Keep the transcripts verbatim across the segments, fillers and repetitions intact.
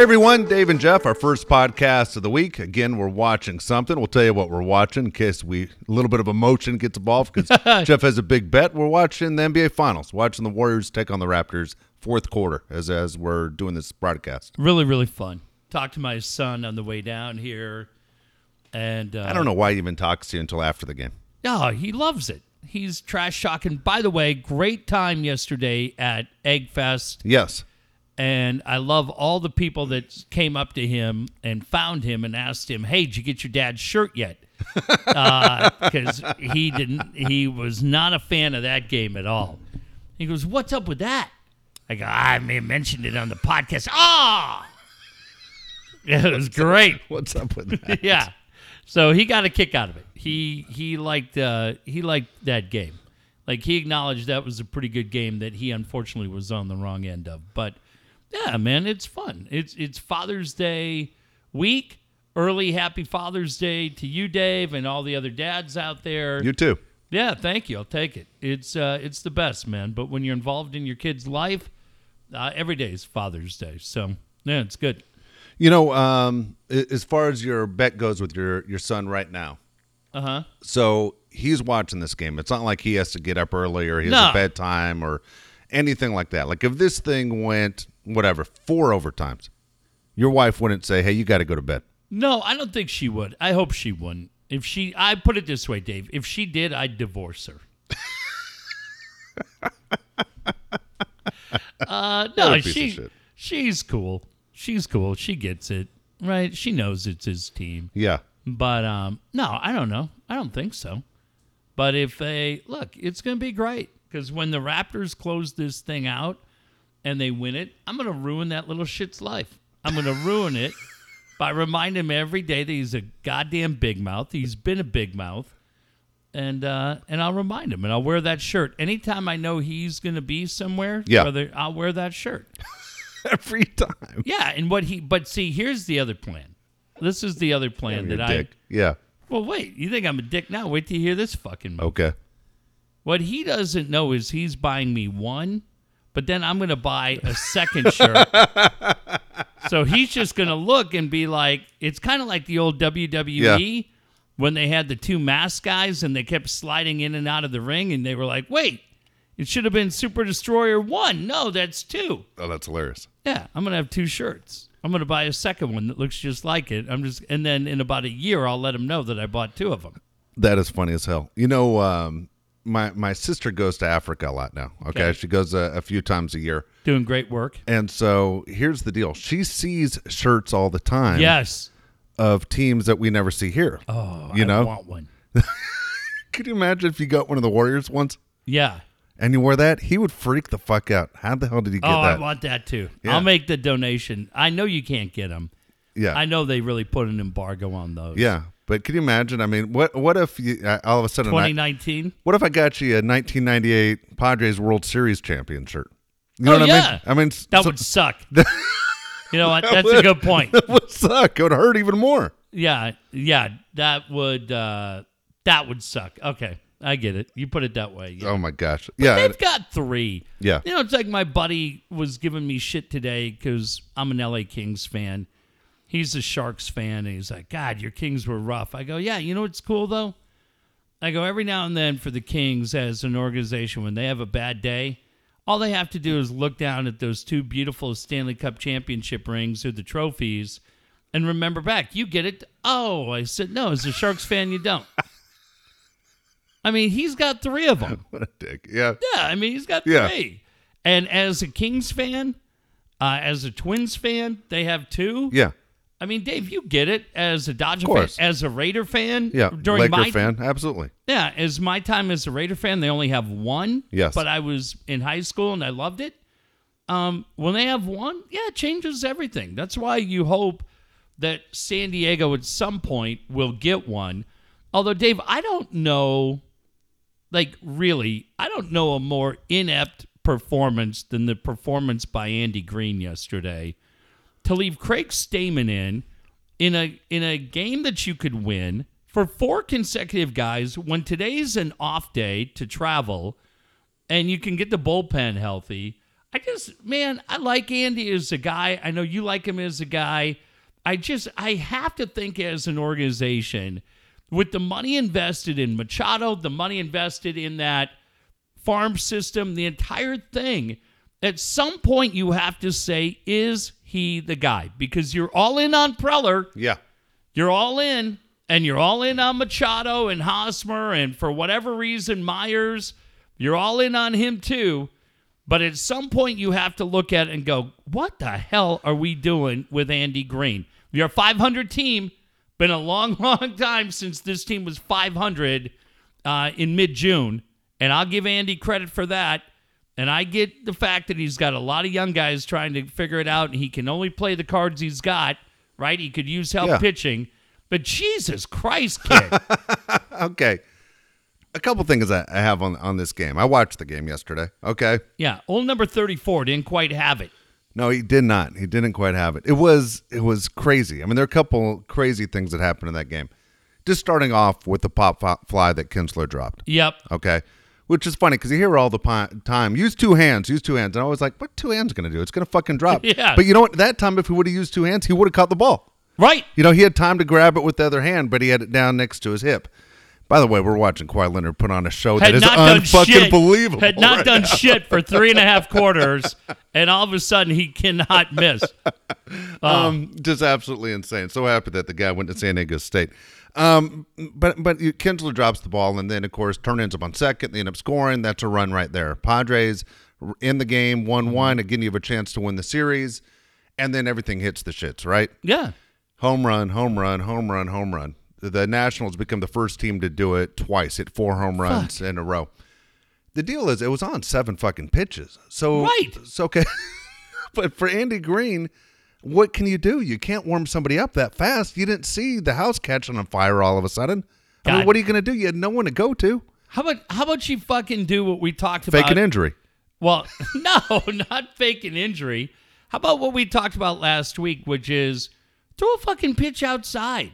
Hey everyone, Dave and Jeff, our first podcast of the week. Again, we're watching something. We'll tell you what we're watching in case we a little bit of emotion gets involved because Jeff has a big bet. We're watching the N B A Finals, watching the Warriors take on the Raptors fourth quarter as as we're doing this broadcast. Really, really fun. Talked to my son on the way down here, and uh, I don't know why he even talks to you until after the game. No, oh, he loves it. He's trash talking. By the way, great time yesterday at Egg Fest. Yes. And I love all the people that came up to him and found him and asked him, hey, did you get your dad's shirt yet? Because uh, he didn't. He was not a fan of that game at all. He goes, what's up with that? I go, I may have mentioned it on the podcast. Oh! Yeah, it was great. What's up with that? Yeah. So he got a kick out of it. He he liked uh, he liked that game. Like, he acknowledged that was a pretty good game that he unfortunately was on the wrong end of. But yeah, man, it's fun. It's it's Father's Day week. Early happy Father's Day to you, Dave, and all the other dads out there. You too. Yeah, thank you. I'll take it. It's uh, it's the best, man. But when you're involved in your kid's life, uh, every day is Father's Day. So, yeah, it's good. You know, um, as far as your bet goes with your, your son right now, uh-huh. So he's watching this game. It's not like he has to get up early or he has no. a bedtime or anything like that. Like, if this thing went... whatever, four overtimes, your wife wouldn't say, hey, you got to go to bed. No, I don't think she would. I hope she wouldn't. If she, I put it this way, Dave, if she did, I'd divorce her. uh, no, she, she's cool. She's cool. She gets it, right? She knows it's his team. Yeah. But um, no, I don't know. I don't think so. But if they, look, it's going to be great because when the Raptors close this thing out, and they win it, I'm going to ruin that little shit's life. I'm going to ruin it by reminding him every day that he's a goddamn big mouth. He's been a big mouth. And uh, and I'll remind him, and I'll wear that shirt. Anytime I know he's going to be somewhere, yeah. whether, I'll wear that shirt. Every time. Yeah, and what he, but see, here's the other plan. This is the other plan that I. Dick. Yeah. Well, wait, you think I'm a dick now? Wait till you hear this fucking movie. Okay. What he doesn't know is he's buying me one. But then I'm going to buy a second shirt. So he's just going to look and be like, it's kind of like the old W W E yeah. when they had the two masked guys and they kept sliding in and out of the ring. And they were like, wait, it should have been Super Destroyer one. No, that's two. Oh, that's hilarious. Yeah, I'm going to have two shirts. I'm going to buy a second one that looks just like it. I'm just, and then in about a year, I'll let him know that I bought two of them. That is funny as hell. You know, um... My my sister goes to Africa a lot now. Okay, okay. She goes a, a few times a year. Doing great work. And so here's the deal. She sees shirts all the time. Yes. Of teams that we never see here. Oh, you I know? Want one. Could you imagine if you got one of the Warriors ones? Yeah. And you wore that? He would freak the fuck out. How the hell did he get oh, that? Oh, I want that too. Yeah. I'll make the donation. I know you can't get them. Yeah. I know they really put an embargo on those. Yeah. But can you imagine? I mean, what what if you, uh, all of a sudden... twenty nineteen? What if I got you a nineteen ninety-eight Padres World Series champion shirt? You know oh, what yeah. I mean? I mean that so, would suck. That, you know what? That that's would, a good point. That would suck. It would hurt even more. Yeah. Yeah. That would uh, that would suck. Okay. I get it. You put it that way. Yeah. Oh, my gosh. But yeah. They've got three. Yeah. You know, it's like my buddy was giving me shit today because I'm an L A Kings fan. He's a Sharks fan, and he's like, God, your Kings were rough. I go, yeah, you know what's cool, though? I go, every now and then for the Kings as an organization, when they have a bad day, all they have to do is look down at those two beautiful Stanley Cup championship rings or the trophies and remember back. You get it? Oh, I said, no, as a Sharks fan, you don't. I mean, he's got three of them. What a dick, yeah. Yeah, I mean, he's got yeah. three. And as a Kings fan, uh, as a Twins fan, they have two. Yeah. I mean, Dave, you get it as a Dodger fan, as a Raider fan. Yeah, during Laker my, fan, absolutely. Yeah, as my time as a Raider fan, they only have one. Yes. But I was in high school and I loved it. Um, when they have one, yeah, it changes everything. That's why you hope that San Diego at some point will get one. Although, Dave, I don't know, like really, I don't know a more inept performance than the performance by Andy Green yesterday. To leave Craig Stamen in, in a in a game that you could win for four consecutive guys when today's an off day to travel and you can get the bullpen healthy, I just, man, I like Andy as a guy. I know you like him as a guy. I just, I have to think as an organization, with the money invested in Machado, the money invested in that farm system, the entire thing, at some point you have to say, is he the guy? Because you're all in on Preller. Yeah. You're all in, and you're all in on Machado and Hosmer, and for whatever reason, Myers, you're all in on him too. But at some point, you have to look at it and go, what the hell are we doing with Andy Green? You're a five hundred team. Been a long, long time since this team was five hundred uh, in mid-June. And I'll give Andy credit for that. And I get the fact that he's got a lot of young guys trying to figure it out, and he can only play the cards he's got, right? He could use help yeah. pitching. But Jesus Christ, kid. Okay. A couple things I have on, on this game. I watched the game yesterday, okay? Yeah, old number thirty-four didn't quite have it. No, he did not. He didn't quite have it. It was it was crazy. I mean, there are a couple crazy things that happened in that game. Just starting off with the pop fly that Kinsler dropped. Yep. Okay, which is funny because you hear all the time, use two hands, use two hands. And I was like, what two hands going to do? It's going to fucking drop. Yeah. But you know what? That time, if he would have used two hands, he would have caught the ball. Right. You know, he had time to grab it with the other hand, but he had it down next to his hip. By the way, we're watching Kawhi Leonard put on a show that is un-fucking believable. Had not done shit for three and a half quarters, and all of a sudden he cannot miss. Um, um, just absolutely insane. So happy that the guy went to San Diego State. Um, but but Kinsler drops the ball, and then, of course, turn ends up on second. They end up scoring. That's a run right there. Padres in the game, one one. Again, you have a chance to win the series, and then everything hits the shits, right? Yeah. Home run, home run, home run, home run. The Nationals become the first team to do it twice, hit four home runs Fuck. in a row. The deal is it was on seven fucking pitches. So, right. So, okay. But for Andy Green, what can you do? You can't warm somebody up that fast. You didn't see the house catching on fire all of a sudden. God. I mean, what are you going to do? You had no one to go to. How about how about you fucking do what we talked about? Fake an injury. Well, no, not fake an injury. How about what we talked about last week, which is throw a fucking pitch outside.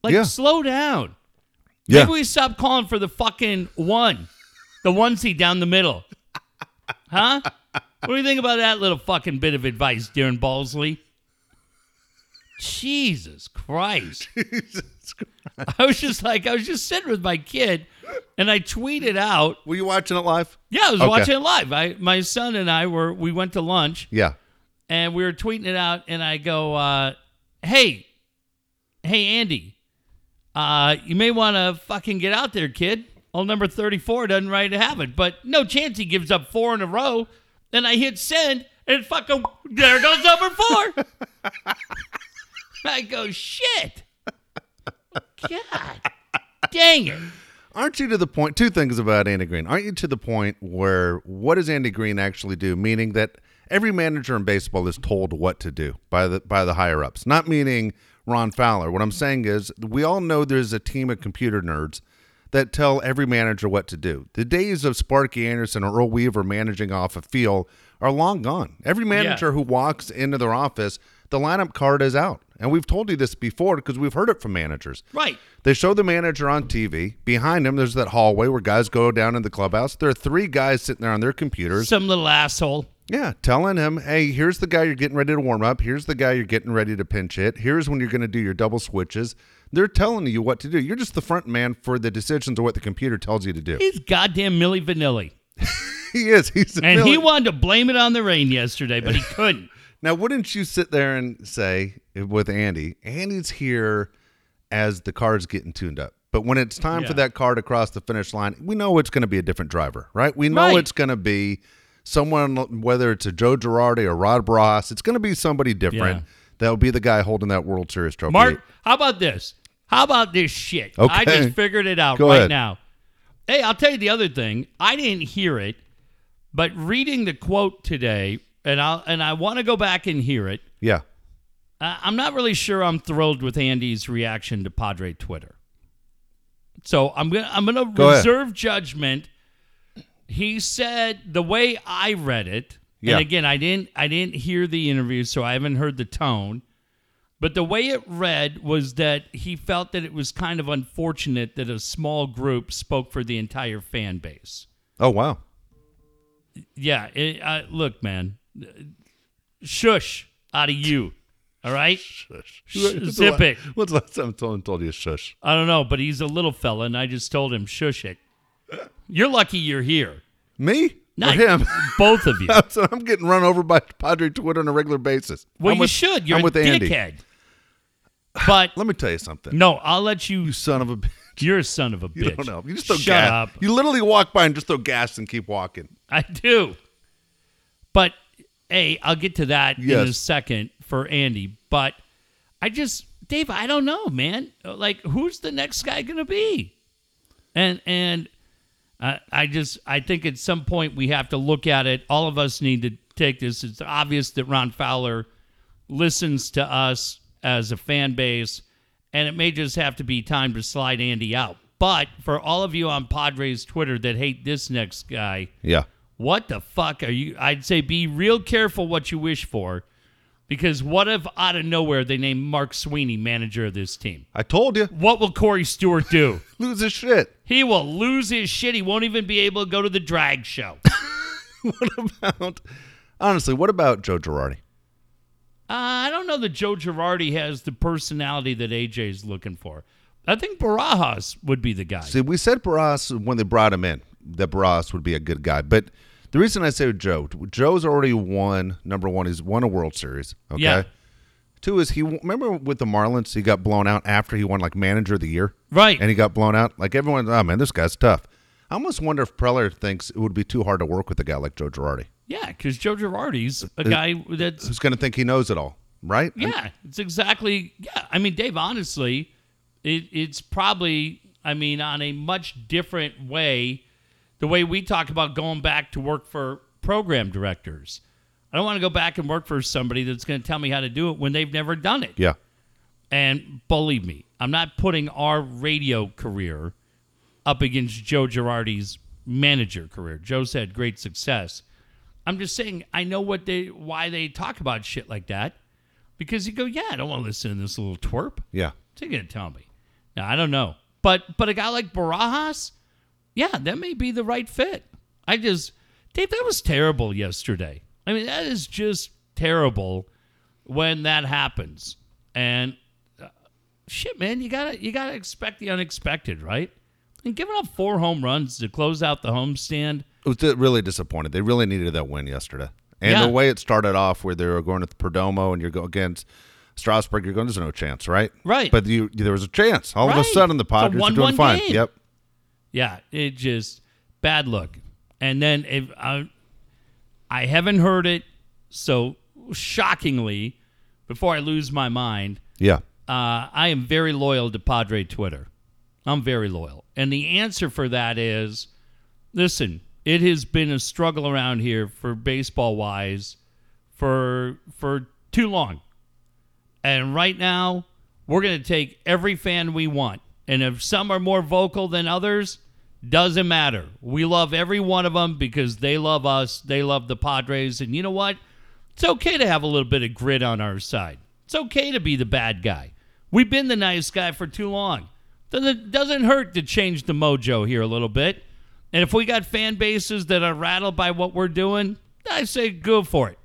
Like, yeah. slow down. Yeah. Maybe we stop calling for the fucking one. The onesie down the middle. Huh? What do you think about that little fucking bit of advice, Darren Balsley? Jesus Christ. Jesus Christ. I was just like, I was just sitting with my kid, and I tweeted out. Were you watching it live? Yeah, I was okay. watching it live. I, my son and I were, we went to lunch. Yeah. And we were tweeting it out, and I go, uh, hey, hey, Andy. Uh, you may want to fucking get out there, kid. Old number thirty-four doesn't right to have it, but no chance he gives up four in a row. Then I hit send, and fucking there goes number four. I go, shit. God dang it. Aren't you to the point, two things about Andy Green. Aren't you to the point where what does Andy Green actually do? Meaning that every manager in baseball is told what to do by the by the higher-ups. Not meaning Ron Fowler. What I'm saying is we all know there's a team of computer nerds that tell every manager what to do. The days of Sparky Anderson or Earl Weaver managing off a field are long gone. Every manager yeah. who walks into their office, the lineup card is out. And we've told you this before because we've heard it from managers. Right. They show the manager on T V. Behind him, there's that hallway where guys go down in the clubhouse. There are three guys sitting there on their computers. Some little asshole. Yeah, telling him, hey, here's the guy you're getting ready to warm up. Here's the guy you're getting ready to pinch hit. Here's when you're going to do your double switches. They're telling you what to do. You're just the front man for the decisions of what the computer tells you to do. He's goddamn Milli Vanilli. He is. He's a And Milli. He wanted to blame it on the rain yesterday, but he couldn't. Now, wouldn't you sit there and say with Andy, Andy's here as the car's getting tuned up. But when it's time yeah. for that car to cross the finish line, we know it's going to be a different driver, right? We know right. it's going to be someone, whether it's a Joe Girardi or Rod Bross, it's going to be somebody different. Yeah. That'll be the guy holding that World Series trophy. Mark, how about this? How about this shit? Okay. I just figured it out Go right ahead. now. Hey, I'll tell you the other thing. I didn't hear it, but reading the quote today, and I and I want to go back and hear it. Yeah. Uh, I'm not really sure I'm thrilled with Andy's reaction to Padre Twitter. So I'm going I'm going to reserve ahead. judgment. He said the way I read it, yeah. and again, I didn't I didn't hear the interview, so I haven't heard the tone, but the way it read was that he felt that it was kind of unfortunate that a small group spoke for the entire fan base. Oh, wow. Yeah. It, uh, look, man, shush out of you. All right? Shush. Sh- zip it. What's the last time I told you shush? I don't know, but he's a little fella, and I just told him shush it. You're lucky you're here. Me? Not him. Both of you. So I'm getting run over by Padre Twitter on a regular basis. Well, I'm you with, should. You're I'm a with dickhead. But let me tell you something. No, I'll let you. You son of a bitch. You're a son of a bitch. You don't know. You just throw Shut gas. Up. You literally walk by and just throw gas and keep walking. I do. But, hey, I'll get to that yes. in a second for Andy. But I just, Dave, I don't know, man. Like, who's the next guy going to be? And, and. Uh, I just, I think at some point we have to look at it. All of us need to take this. It's obvious that Ron Fowler listens to us as a fan base, and it may just have to be time to slide Andy out. But for all of you on Padres Twitter that hate this next guy, yeah, what the fuck are you? I'd say be real careful what you wish for, because what if out of nowhere they name Mark Sweeney manager of this team? I told you. What will Corey Stewart do? Lose his shit. He will lose his shit. He won't even be able to go to the drag show. What about, honestly, what about Joe Girardi? Uh, I don't know that Joe Girardi has the personality that A J's looking for. I think Barajas would be the guy. See, we said Barajas when they brought him in, that Barajas would be a good guy. But the reason I say Joe, Joe's already won, number one, he's won a World Series. Okay. Yeah. Two is he, remember with the Marlins, he got blown out after he won like manager of the year. Right. And he got blown out. Like everyone, oh man, this guy's tough. I almost wonder if Preller thinks it would be too hard to work with a guy like Joe Girardi. Yeah, because Joe Girardi's a it, guy that's. Who's going to think he knows it all, right? Yeah, and, it's exactly. Yeah. I mean, Dave, honestly, it, it's probably, I mean, on a much different way, the way we talk about going back to work for program directors. I don't want to go back and work for somebody that's going to tell me how to do it when they've never done it. Yeah. And believe me, I'm not putting our radio career up against Joe Girardi's manager career. Joe's had great success. I'm just saying I know what they why they talk about shit like that, because you go, yeah, I don't want to listen to this little twerp. Yeah. What's he going to tell me? Now, I don't know. But, but a guy like Barajas, yeah, that may be the right fit. I just, Dave, that was terrible yesterday. I mean, that is just terrible when that happens. And uh, shit, man, you gotta you gotta expect the unexpected, right? And giving up four home runs to close out the homestand. I was really disappointed. They really needed that win yesterday. And yeah. the way it started off, where they were going to Perdomo and you're going against Strasburg, you're going, there's no chance, right? Right. But you, there was a chance. All right. of a sudden, the Padres are doing fine. Game. Yep. Yeah, it just bad look. And then if I. I haven't heard it, so shockingly, before I lose my mind, yeah, uh, I am very loyal to Padre Twitter. I'm very loyal. And the answer for that is, listen, it has been a struggle around here for baseball-wise for, for too long. And right now, we're going to take every fan we want. And if some are more vocal than others, doesn't matter. We love every one of them because they love us. They love the Padres. And you know what? It's okay to have a little bit of grit on our side. It's okay to be the bad guy. We've been the nice guy for too long. It doesn't hurt to change the mojo here a little bit. And if we got fan bases that are rattled by what we're doing, I say go for it.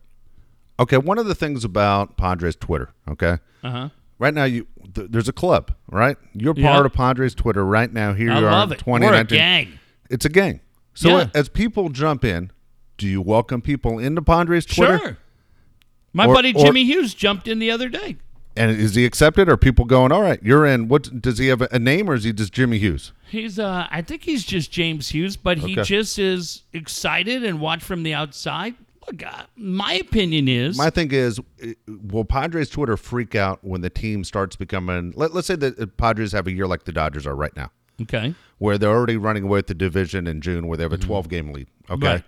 Okay, one of the things about Padres Twitter, okay? Uh-huh. Right now, you th- there's a club, right? You're part yep. of Padres Twitter right now. Here I you love are, it. twenty nineteen. We're a gang. It's a gang. So yeah. as people jump in, do you welcome people into Padres Twitter? Sure. My or, buddy Jimmy or, Hughes jumped in the other day. And is he accepted? Or are people going, all right, you're in? What does he have a name, or is he just Jimmy Hughes? He's, uh, I think he's just James Hughes, but okay. he just is excited and watched from the outside. Look, uh, my opinion is... My thing is, will Padres Twitter freak out when the team starts becoming... Let, let's say the Padres have a year like the Dodgers are right now. Okay. Where they're already running away with the division in June, where they have a twelve-game lead. Okay. Right.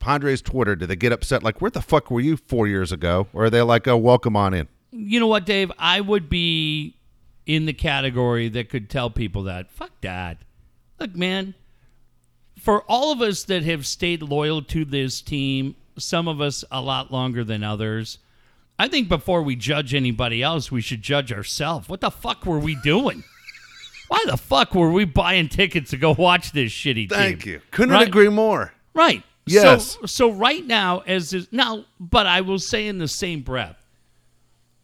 Padres Twitter, do they get upset? Like, where the fuck were you four years ago? Or are they like, oh, welcome on in? You know what, Dave? I would be in the category that could tell people that. Fuck that. Look, man... For all of us that have stayed loyal to this team, some of us a lot longer than others, I think before we judge anybody else, we should judge ourselves. What the fuck were we doing? Why the fuck were we buying tickets to go watch this shitty team? Thank you. Couldn't right? agree more. Right. Yes. So, so right now, as is now, but I will say in the same breath,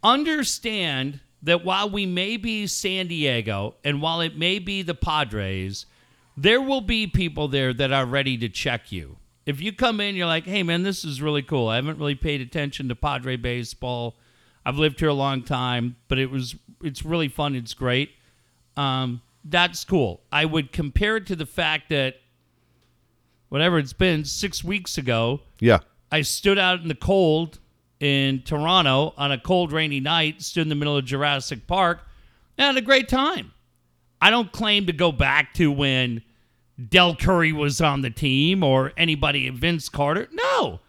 understand that while we may be San Diego and while it may be the Padres, there will be people there that are ready to check you. If you come in, you're like, hey, man, this is really cool. I haven't really paid attention to Padre baseball. I've lived here a long time, but it was it's really fun. It's great. Um, that's cool. I would compare it to the fact that whatever it's been, six weeks ago, yeah, I stood out in the cold in Toronto on a cold, rainy night, stood in the middle of Jurassic Park, and had a great time. I don't claim to go back to when Del Curry was on the team or anybody, Vince Carter. No.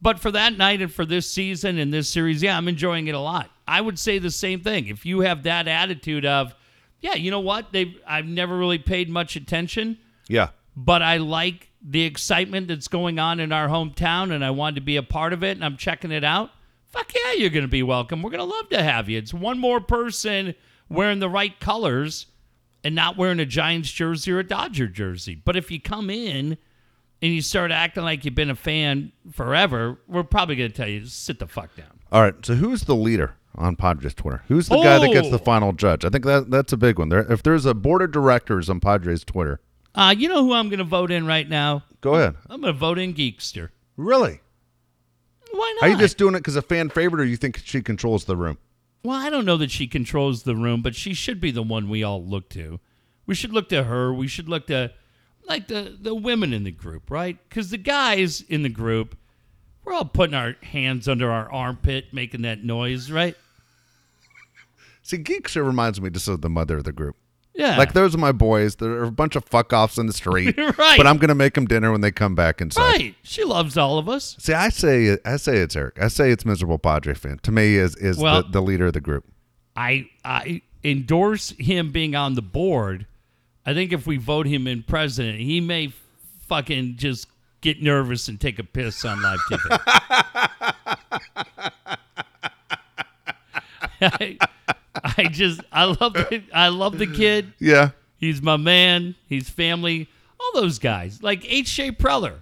But for that night and for this season and this series, yeah, I'm enjoying it a lot. I would say the same thing. If you have that attitude of, yeah, you know what? They've I've never really paid much attention. Yeah. But I like the excitement that's going on in our hometown, and I wanted to be a part of it, and I'm checking it out. Fuck yeah, you're going to be welcome. We're going to love to have you. It's one more person wearing the right colors and not wearing a Giants jersey or a Dodger jersey. But if you come in and you start acting like you've been a fan forever, we're probably going to tell you, sit the fuck down. All right, so who's the leader on Padres Twitter? Who's the oh. guy that gets the final judge? I think that that's a big one. There, if there's a board of directors on Padres Twitter, Uh, you know who I'm going to vote in right now? Go ahead. I'm going to vote in Geekster. Really? Why not? Are you just doing it because a fan favorite, or you think she controls the room? Well, I don't know that she controls the room, but she should be the one we all look to. We should look to her. We should look to, like, the, the women in the group, right? Because the guys in the group, we're all putting our hands under our armpit, making that noise, right? See, Geekster reminds me just of the mother of the group. Yeah. Like, those are my boys. There are a bunch of fuck-offs in the street. Right. But I'm going to make them dinner when they come back inside. Right. She loves all of us. See, I say I say it's Eric. I say it's Miserable Padre Fan. To me, is is well, the, the leader of the group. I, I endorse him being on the board. I think if we vote him in president, he may fucking just get nervous and take a piss on live T V. I, I just, I love the, I love the kid. Yeah. He's my man. He's family. All those guys. Like H J. Preller.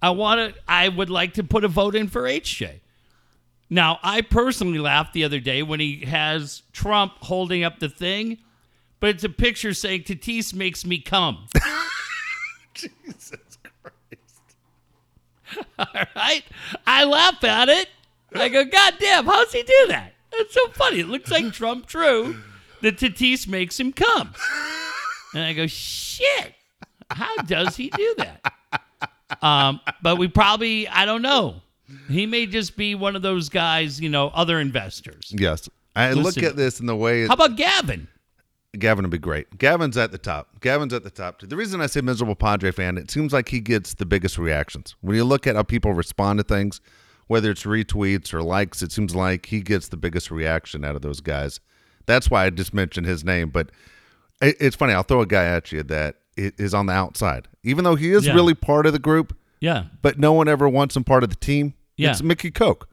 I want to, I would like to put a vote in for H J. Now, I personally laughed the other day when he has Trump holding up the thing, but it's a picture saying, Tatis makes me come. Jesus Christ. All right. I laugh at it. I go, God damn, how's he do that? It's so funny. It looks like Trump True that Tatis makes him come. And I go, shit, how does he do that? Um, but we probably, I don't know. He may just be one of those guys, you know, other investors. Yes. I Listen, look at this in the way. How about Gavin? Gavin would be great. Gavin's at the top. Gavin's at the top. The reason I say Miserable Padre Fan, it seems like he gets the biggest reactions. When you look at how people respond to things, whether it's retweets or likes, it seems like he gets the biggest reaction out of those guys. That's why I just mentioned his name. But it's funny. I'll throw a guy at you that is on the outside, even though he is yeah. really part of the group. Yeah. But no one ever wants him part of the team. Yeah. It's Mickey Koch.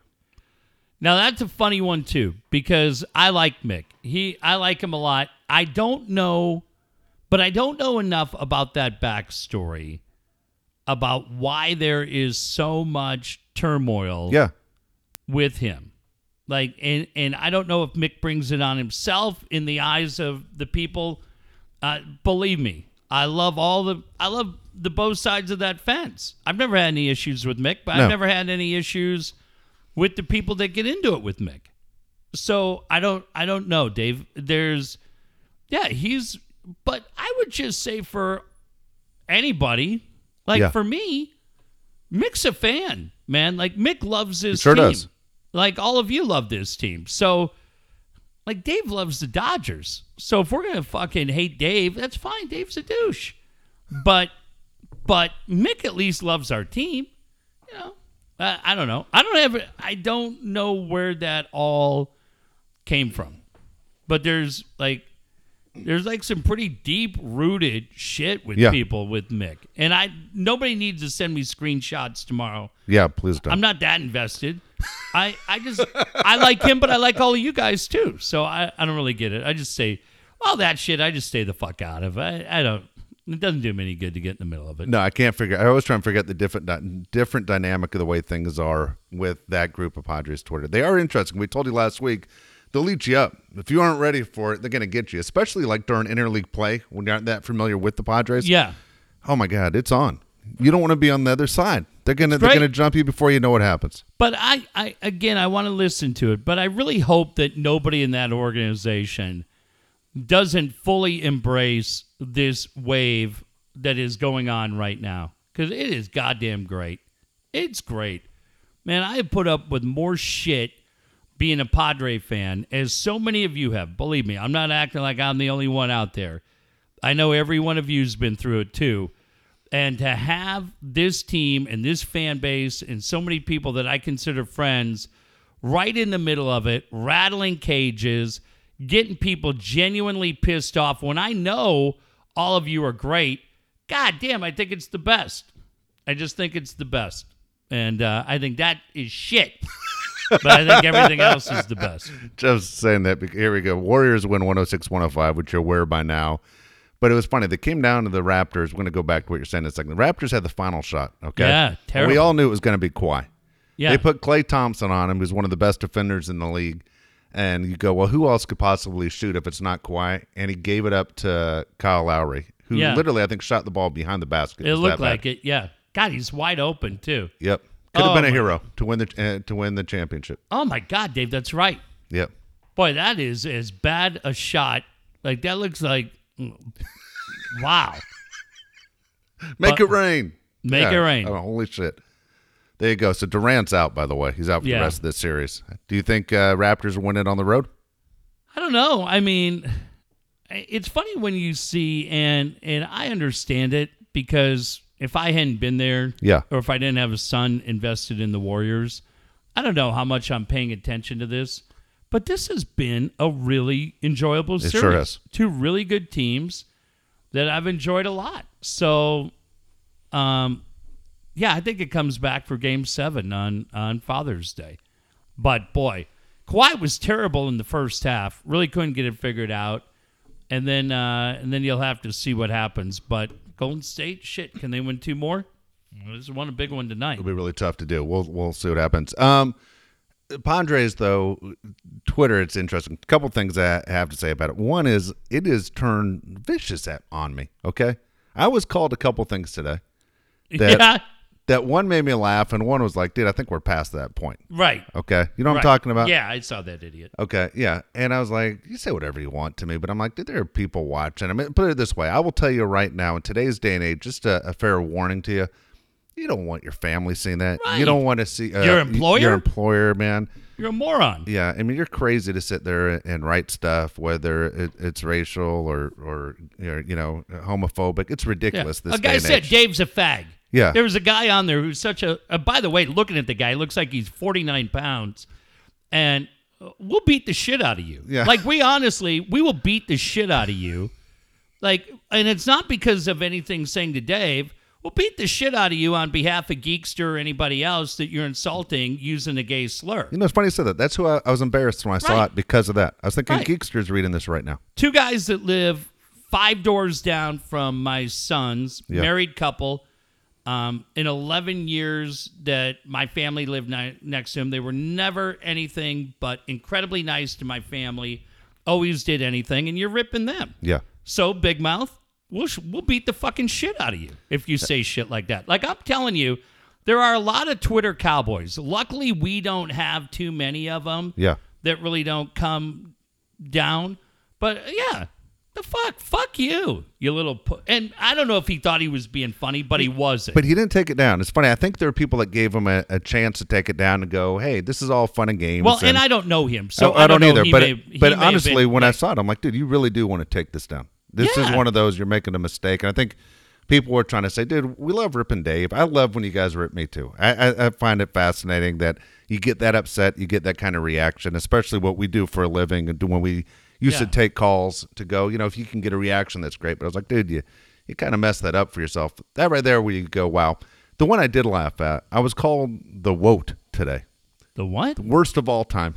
Now, that's a funny one, too, because I like Mick. He, I like him a lot. I don't know, but I don't know enough about that backstory about why there is so much turmoil yeah. with him. Like, and, and I don't know if Mick brings it on himself in the eyes of the people. Uh, believe me, I love all the, I love the both sides of that fence. I've never had any issues with Mick, but no. I've never had any issues with the people that get into it with Mick. So I don't, I don't know, Dave. There's, yeah, he's, but I would just say for anybody, like yeah. for me, Mick's a fan, man. Like, Mick loves his sure team. Does. Like, all of you love this team. So, like, Dave loves the Dodgers. So if we're going to fucking hate Dave, that's fine. Dave's a douche. But but Mick at least loves our team. You know, I, I don't know. I don't have, I don't know where that all came from. But there's, like, There's like some pretty deep rooted shit with yeah. people with Mick, and I nobody needs to send me screenshots tomorrow. Yeah, please don't. I'm not that invested. I, I just I like him, but I like all of you guys too. So I, I don't really get it. I just say, well, that shit I just stay the fuck out of. I I don't It doesn't do me any good to get in the middle of it. No, I can't figure. I always try and forget the different different dynamic of the way things are with that group of Padres Twitter. They are interesting. We told you last week, they'll eat you up. If you aren't ready for it, they're going to get you, especially like during interleague play when you aren't that familiar with the Padres. Yeah. Oh, my God, it's on. You don't want to be on the other side. They're going to they're going to jump you before you know what happens. But, I, I again, I want to listen to it. But I really hope that nobody in that organization doesn't fully embrace this wave that is going on right now, because it is goddamn great. It's great. Man, I have put up with more shit being a Padre fan, as so many of you have. Believe me, I'm not acting like I'm the only one out there. I know every one of you has been through it too. And to have this team and this fan base and so many people that I consider friends right in the middle of it, rattling cages, getting people genuinely pissed off when I know all of you are great. God damn, I think it's the best. I just think it's the best. And uh, I think that is shit. But I think everything else is the best. Just saying that. Here we go. Warriors win one oh six one oh five, which you're aware by now. But it was funny. They came down to the Raptors. We're going to go back to what you're saying in a second. The Raptors had the final shot. Okay. Yeah, terrible. We all knew it was going to be Kawhi. Yeah. They put Klay Thompson on him, who's one of the best defenders in the league. And you go, well, who else could possibly shoot if it's not Kawhi? And he gave it up to Kyle Lowry, who yeah. literally, I think, shot the ball behind the basket. It, it looked like it, yeah. God, he's wide open, too. Yep. Could have oh, been a hero to win, the, uh, to win the championship. Oh, my God, Dave, that's right. Yep. Boy, that is as bad a shot. Like, that looks like, wow. Make but, it rain. Make yeah. it rain. Oh, holy shit. There you go. So Durant's out, by the way. He's out for yeah. the rest of this series. Do you think uh, Raptors win it on the road? I don't know. I mean, it's funny when you see, and and I understand it, because if I hadn't been there, yeah. or if I didn't have a son invested in the Warriors, I don't know how much I'm paying attention to this, but this has been a really enjoyable it series. Sure is. Two really good teams that I've enjoyed a lot. So, um. Yeah, I think it comes back for Game seven on, on Father's Day. But, boy, Kawhi was terrible in the first half. Really couldn't get it figured out. And then uh, and then you'll have to see what happens. But Golden State, shit, can they win two more? This is one a big one tonight. It'll be really tough to do. We'll we'll see what happens. Um, Padres, though, Twitter, it's interesting. A couple things I have to say about it. One is it has turned vicious at, on me, okay? I was called a couple things today. That, yeah. That one made me laugh, and one was like, dude, I think we're past that point. Right. Okay. You know what right. I'm talking about? Yeah, I saw that idiot. Okay, yeah. And I was like, you say whatever you want to me, but I'm like, dude, there are people watching. I mean, put it this way. I will tell you right now, in today's day and age, just a, a fair warning to you, you don't want your family seeing that. Right. You don't want to see uh, your employer. Your employer, man. You're a moron. Yeah. I mean, you're crazy to sit there and write stuff, whether it, it's racial or, or, you know, homophobic. It's ridiculous. Yeah. This a guy day and said age. Dave's a fag. Yeah. There was a guy on there who's such a, uh, by the way, looking at the guy, looks like he's forty-nine pounds, and we'll beat the shit out of you. Yeah. Like, we honestly, we will beat the shit out of you. Like, and it's not because of anything saying to Dave, we'll beat the shit out of you on behalf of Geekster or anybody else that you're insulting using a gay slur. You know, it's funny you said that. That's who I, I was embarrassed when I right. saw it because of that. I was thinking right. Geekster's reading this right now. Two guys that live five doors down from my son's, yeah. married couple. Um, in eleven years that my family lived ni- next to him, they were never anything but incredibly nice to my family, always did anything, and you're ripping them. Yeah. So, Big Mouth, we'll, sh- we'll beat the fucking shit out of you if you say shit like that. Like, I'm telling you, there are a lot of Twitter cowboys. Luckily, we don't have too many of them yeah. that really don't come down. But, yeah. The fuck? Fuck you, you little... Pu- and I don't know if he thought he was being funny, but he wasn't. But he didn't take it down. It's funny. I think there are people that gave him a, a chance to take it down and go, hey, this is all fun and games. Well, and, and I don't know him, so I, I don't, don't know either. He but may, it, he but honestly, when nice. I saw it, I'm like, dude, you really do want to take this down. This yeah. is one of those, you're making a mistake. And I think people were trying to say, dude, we love ripping Dave. I love when you guys rip me too. I, I, I find it fascinating that you get that upset, you get that kind of reaction, especially what we do for a living and when we... used yeah. to take calls to go, you know, if you can get a reaction, that's great. But I was like, dude, you, you kind of messed that up for yourself. That right there where you go, wow. The one I did laugh at, I was called the woat today. The what? The worst of all time.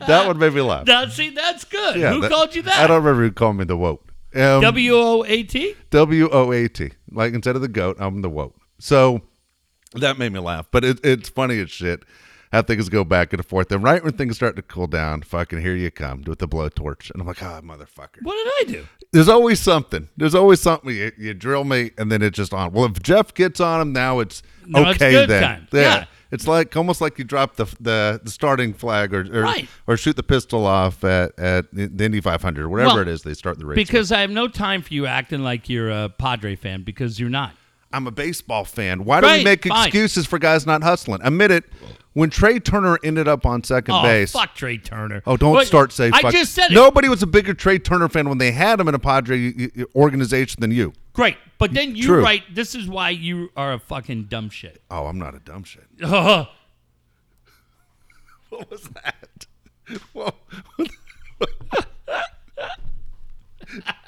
That one made me laugh. Now, see, that's good. Good. Yeah, who that, called you that? I don't remember who called me the woat. Um, W O A T? W O A T. Like, instead of the goat, I'm the woat. So that made me laugh. But it, it's funny as shit how things go back and forth. And right when things start to cool down, fucking here you come with the blowtorch. And I'm like, ah, oh, motherfucker. What did I do? There's always something. There's always something. You, you drill me, and then it's just on. Well, if Jeff gets on him, now it's no, okay it's good then. Time. Yeah. yeah. It's like almost like you drop the the, the starting flag or or, right. or shoot the pistol off at, at the Indy five hundred, wherever well, it is they start the race. Because with. I have no time for you acting like you're a Padre fan, because you're not. I'm a baseball fan. Why right, do we make fine. excuses for guys not hustling? Admit it. When Trey Turner ended up on second oh, base. Oh, fuck Trey Turner. Oh, don't Wait, start saying fuck. I just said it. Nobody was a bigger Trey Turner fan when they had him in a Padre organization than you. Great. But then you True. write, this is why you are a fucking dumb shit. Oh, I'm not a dumb shit. Uh-huh. What was that? Whoa.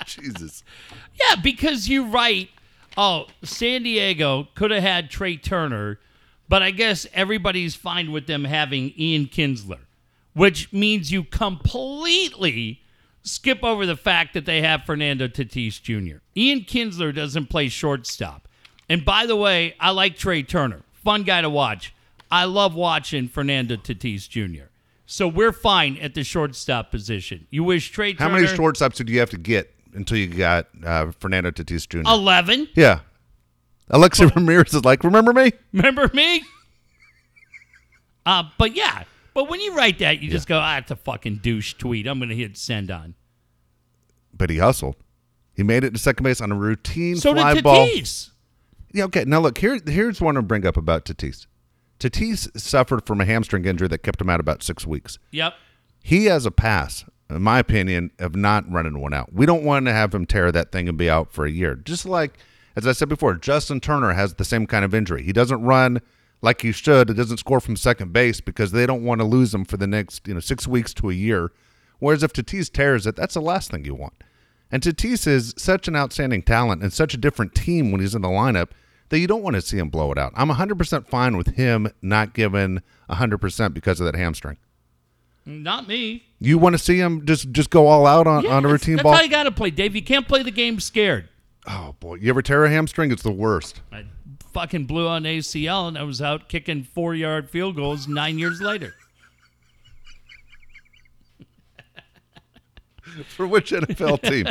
Jesus. Yeah, because you write, oh, San Diego could have had Trey Turner, but I guess everybody's fine with them having Ian Kinsler, which means you completely skip over the fact that they have Fernando Tatis Junior Ian Kinsler doesn't play shortstop. And by the way, I like Trey Turner. Fun guy to watch. I love watching Fernando Tatis Junior So we're fine at the shortstop position. You wish Trey Turner... How many shortstops did you have to get until you got uh, Fernando Tatis Junior? eleven Yeah. Alexi but, Ramirez is like, remember me? Remember me? uh, but yeah, but when you write that, you yeah. just go, ah, it's a fucking douche tweet. I'm going to hit send on. But he hustled. He made it to second base on a routine so fly did ball. So did Tatis. Yeah, okay. Now look, here, here's one to bring up about Tatis. Tatis suffered from a hamstring injury that kept him out about six weeks. Yep. He has a pass, in my opinion, of not running one out. We don't want to have him tear that thing and be out for a year. Just like... As I said before, Justin Turner has the same kind of injury. He doesn't run like he should. It doesn't score from second base because they don't want to lose him for the next, you know, six weeks to a year. Whereas if Tatis tears it, that's the last thing you want. And Tatis is such an outstanding talent and such a different team when he's in the lineup that you don't want to see him blow it out. I'm one hundred percent fine with him not giving one hundred percent because of that hamstring. Not me. You want to see him just, just go all out on, yeah, on a routine that's ball? That's how you got to play, Dave. You can't play the game scared. Oh, boy. You ever tear a hamstring? It's the worst. I fucking blew on A C L, and I was out kicking four-yard field goals nine years later. For which N F L team?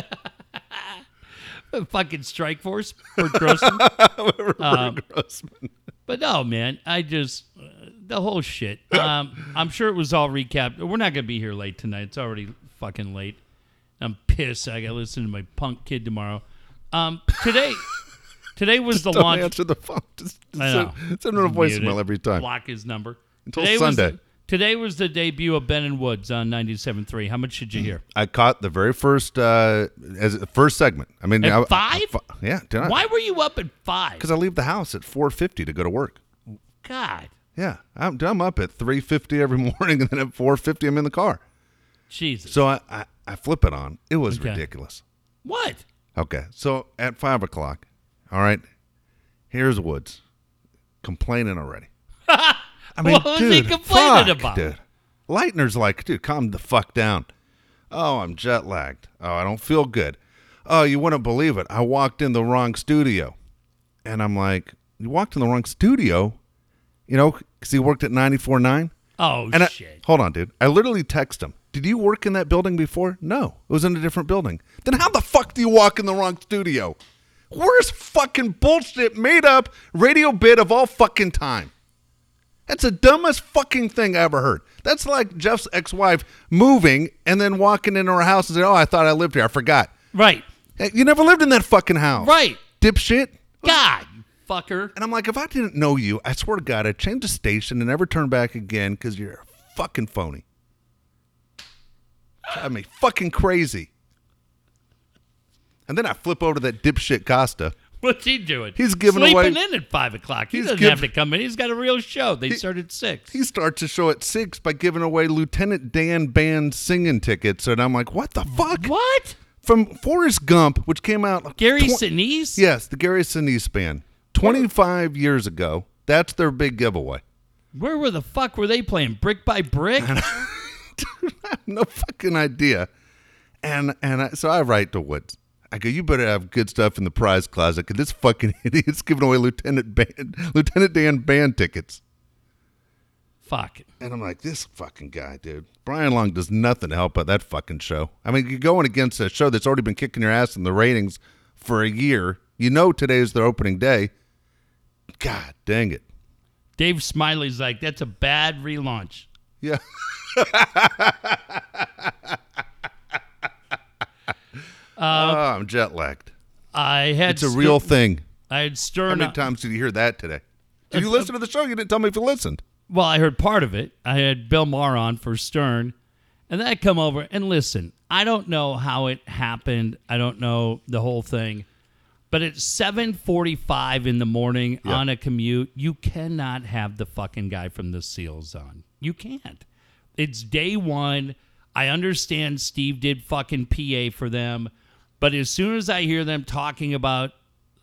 Fucking Strike Force for Grossman. um, Grossman. But no, man. I just... Uh, the whole shit. Um, I'm sure it was all recapped. We're not going to be here late tonight. It's already fucking late. I'm pissed. I got to listen to my punk kid tomorrow. Um, today, today was the don't launch. Answer the phone. Just, just I know. Send, send him a voicemail every time. Block his number until today Sunday. Was the, today was the debut of Ben and Woods on ninety-seven point three. How much did you hear? I caught the very first uh, as first segment. I mean, at I, five. I, I, yeah. Did I? Why were you up at five? Because I leave the house at four fifty to go to work. God. Yeah, I'm, I'm up at three fifty every morning, and then at four fifty, I'm in the car. Jesus. So I, I, I flip it on. It was okay. ridiculous. What? Okay, so at five o'clock, all right, here's Woods complaining already. I mean, what was dude, he complaining fuck, about? Dude. Leitner's like, dude, calm the fuck down. Oh, I'm jet lagged. Oh, I don't feel good. Oh, you wouldn't believe it. I walked in the wrong studio. And I'm like, you walked in the wrong studio? You know, because he worked at ninety-four point nine? Oh, and shit. I, hold on, dude. I literally text him. Did you work in that building before? No. It was in a different building. Then how the fuck do you walk in the wrong studio? Worst fucking bullshit made up radio bit of all fucking time. That's the dumbest fucking thing I ever heard. That's like Jeff's ex-wife moving and then walking into her house and saying, oh, I thought I lived here. I forgot. Right. Hey, you never lived in that fucking house. Right. Dipshit. God. Fucker. And I'm like, if I didn't know you, I swear to God, I'd change the station and never turn back again because you're a fucking phony. I mean, fucking crazy. And then I flip over to that dipshit Costa. What's he doing? He's giving Sleeping away. Sleeping in at five o'clock. He doesn't give, have to come in. He's got a real show. They he, start at six. He starts a show at six by giving away Lieutenant Dan Band singing tickets. And I'm like, what the fuck? What? From Forrest Gump, which came out. Gary tw- Sinise? Yes, the Gary Sinise band. twenty-five Where? Years ago, that's their big giveaway. Where were the fuck were they playing? Brick by Brick? I have no fucking idea. And and I, so I write to Woods. I go, you better have good stuff in the prize closet because this fucking idiot's giving away Lieutenant Band, Lieutenant Dan band tickets. Fuck. And I'm like, this fucking guy, dude. Brian Long does nothing to help out that fucking show. I mean, you're going against a show that's already been kicking your ass in the ratings for a year. You know today is their opening day. God dang it. Dave Smiley's like, that's a bad relaunch. Yeah. Uh, oh, I'm jet lagged. I had it's a st- real thing. I had Stern. How many times did you hear that today? Did you listen to the show? You didn't tell me if you listened. Well, I heard part of it. I had Bill Maher on for Stern, and then I come over and listen. I don't know how it happened. I don't know the whole thing, but at seven forty-five in the morning yep. on a commute, you cannot have the fucking guy from the SEALs on. You can't. It's day one. I understand Steve did fucking P A for them. But as soon as I hear them talking about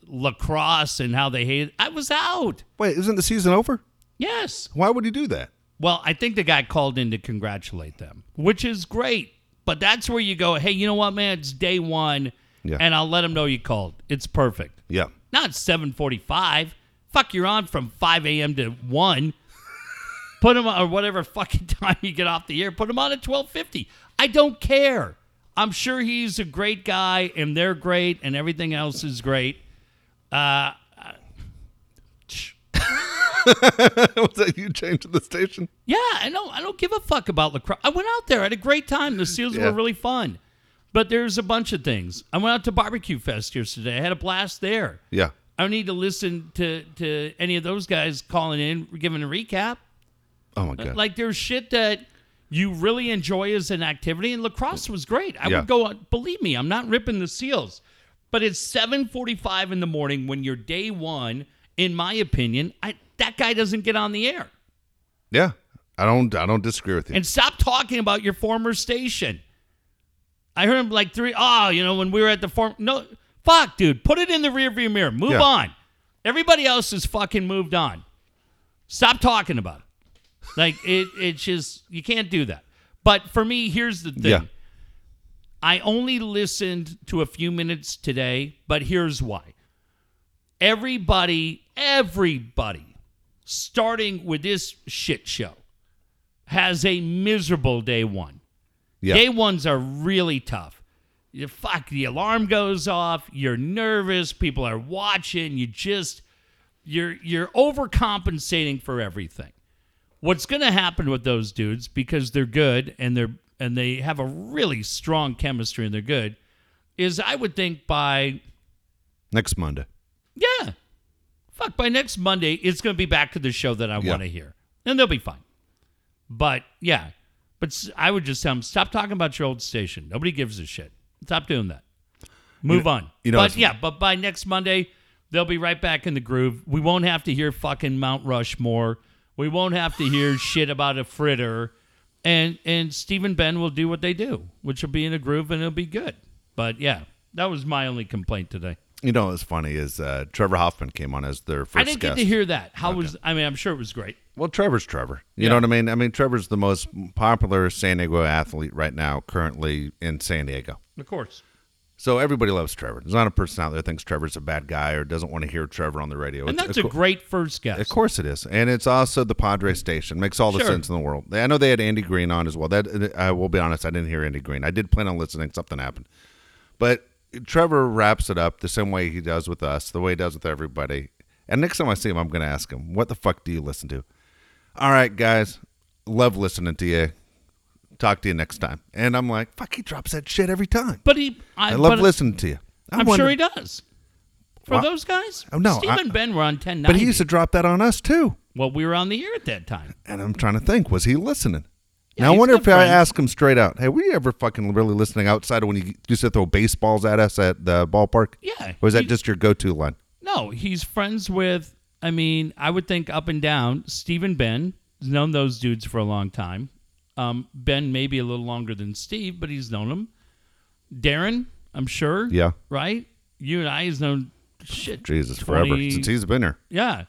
lacrosse and how they hate it, I was out. Wait, isn't the season over? Yes. Why would he do that? Well, I think the guy called in to congratulate them, which is great. But that's where you go, hey, you know what, man? It's day one, yeah. and I'll let them know you called. It's perfect. Yeah. Not seven forty-five. Fuck, you're on from five a.m. to one. Put them on, or whatever fucking time you get off the air, put them on at twelve fifty. I don't care. I'm sure he's a great guy, and they're great, and everything else is great. Uh, Was that you changing the station? Yeah, I know. I don't give a fuck about lacrosse. I went out there. I had a great time. The SEALs yeah. were really fun. But there's a bunch of things. I went out to Barbecue Fest yesterday. I had a blast there. Yeah. I don't need to listen to, to any of those guys calling in, giving a recap. Oh, my God. Like, there's shit that... you really enjoy as an activity, and lacrosse was great. I yeah. would go, believe me, I'm not ripping the SEALs, but it's seven forty-five in the morning when you're day one, in my opinion, I, that guy doesn't get on the air. Yeah, I don't I don't disagree with you. And stop talking about your former station. I heard him like three, oh, you know, when we were at the form, no, fuck, dude, put it in the rearview mirror. Move yeah. on. Everybody else has fucking moved on. Stop talking about it. Like, it, it's just, you can't do that. But for me, here's the thing. Yeah. I only listened to a few minutes today, but here's why. Everybody, everybody, starting with this shit show, has a miserable day one. Yeah. Day ones are really tough. You, fuck, the alarm goes off. You're nervous. People are watching. You just, you're you're overcompensating for everything. What's going to happen with those dudes, because they're good and they're and they have a really strong chemistry and they're good, is I would think by... next Monday. Yeah. Fuck, by next Monday, it's going to be back to the show that I yeah. want to hear. And they'll be fine. But, yeah. But I would just tell them, stop talking about your old station. Nobody gives a shit. Stop doing that. Move you know, on. You know, but, yeah, but by next Monday, they'll be right back in the groove. We won't have to hear fucking Mount Rushmore. We won't have to hear shit about a fritter. And and Steve and Ben will do what they do, which will be in a groove and it'll be good. But yeah, that was my only complaint today. You know what's funny is uh, Trevor Hoffman came on as their first guest. I didn't guest. get to hear that. How okay. was I mean, I'm sure it was great. Well, Trevor's Trevor. You yeah. know what I mean? I mean, Trevor's the most popular San Diego athlete right now, currently in San Diego. Of course. So everybody loves Trevor. There's not a person out there that thinks Trevor's a bad guy or doesn't want to hear Trevor on the radio. And that's a great first guess. Of course it is. And it's also the Padre station. Makes all the sure. sense in the world. I know they had Andy Green on as well. That I will be honest, I didn't hear Andy Green. I did plan on listening. Something happened. But Trevor wraps it up the same way he does with us, the way he does with everybody. And next time I see him, I'm going to ask him, what the fuck do you listen to? All right, guys. Love listening to you. Talk to you next time. And I'm like, fuck, he drops that shit every time. But he, I, I love but listening to you. I I'm wonder, sure he does. For well, those guys, oh, no, Steve I, and Ben were on ten ninety. But he used to drop that on us, too. Well, we were on the air at that time. And I'm trying to think, was he listening? Yeah, now, I wonder if friend. I ask him straight out, hey, were you ever fucking really listening outside of when you used to throw baseballs at us at the ballpark? Yeah. Or was that he, just your go-to line? No, he's friends with, I mean, I would think up and down, Steve and Ben. He's known those dudes for a long time. Um, Ben maybe a little longer than Steve, but he's known him. Darren, I'm sure. Yeah. Right? You and I has known shit. Jesus, twenty forever since he's been here. Yeah.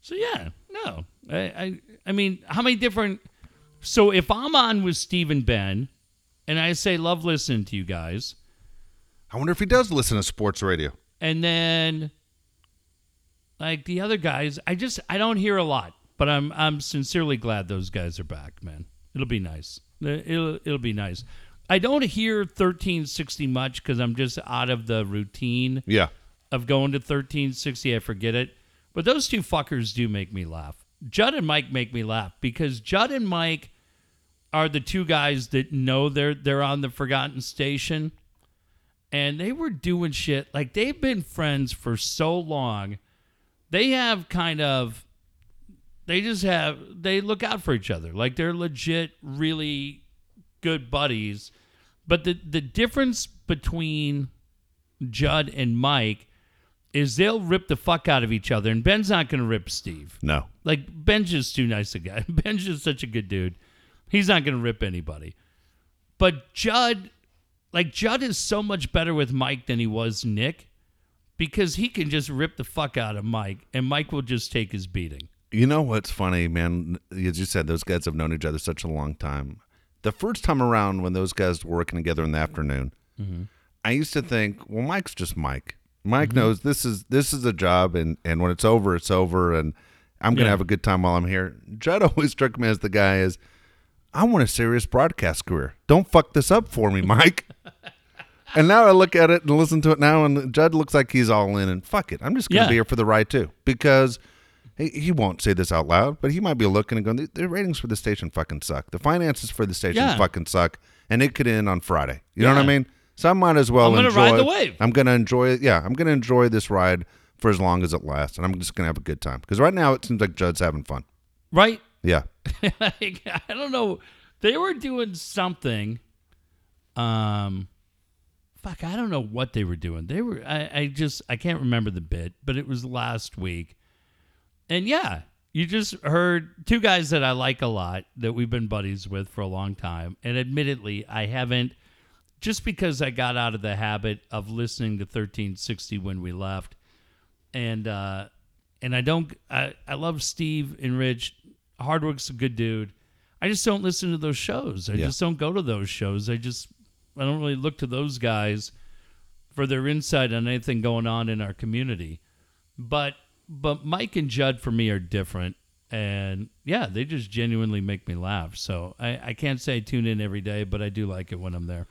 So yeah, no. I, I I mean, how many different? So if I'm on with Steve and Ben, And I say, love listening to you guys. I wonder if he does listen to sports radio. And then, like the other guys, I just, I don't hear a lot. But I'm I'm sincerely glad those guys are back, man. It'll be nice. It'll, it'll be nice. I don't hear thirteen sixty much because I'm just out of the routine yeah. of going to thirteen sixty. I forget it. But those two fuckers do make me laugh. Judd and Mike make me laugh because Judd and Mike are the two guys that know they're they're on the Forgotten Station. And they were doing shit. Like, they've been friends for so long. They have kind of... They just have... They look out for each other. Like, they're legit, really good buddies. But the, the difference between Judd and Mike is they'll rip the fuck out of each other. And Ben's not going to rip Steve. No. Like, Ben's just too nice a guy. Ben's just such a good dude. He's not going to rip anybody. But Judd... Like, Judd is so much better with Mike than he was Nick because he can just rip the fuck out of Mike, and Mike will just take his beating. You know what's funny, man? As you said, those guys have known each other such a long time. The first time around when those guys were working together in the afternoon, mm-hmm. I used to think, well, Mike's just Mike. Mike mm-hmm. knows this is this is a job, and, and when it's over, it's over, and I'm going to yeah. have a good time while I'm here. Judd always struck me as the guy is, I want a serious broadcast career. Don't fuck this up for me, Mike. And now I look at it and listen to it now, and Judd looks like he's all in, and fuck it. I'm just going to yeah. be here for the ride, too, because he, he won't say this out loud, but he might be looking and going, the, the ratings for the station fucking suck. The finances for the station yeah. fucking suck, and it could end on Friday. You yeah. know what I mean? So I might as well I'm gonna enjoy ride the wave. I'm going to enjoy it. Yeah, I'm going to enjoy this ride for as long as it lasts, and I'm just going to have a good time, because right now it seems like Judd's having fun. Right? Yeah. Like, I don't know. They were doing something. Um, fuck, I don't know what they were doing. They were. I, I just. I can't remember the bit, but it was last week. And yeah, you just heard two guys that I like a lot that we've been buddies with for a long time. And admittedly, I haven't, just because I got out of the habit of listening to thirteen sixty when we left, and uh, and I don't. I, I love Steve and Rich. Hardwick's a good dude. I just don't listen to those shows. I yeah. just don't go to those shows. I just, I don't really look to those guys for their insight on anything going on in our community. But, but Mike and Judd for me are different. And yeah, they just genuinely make me laugh. So I, I can't say I tune in every day, but I do like it when I'm there.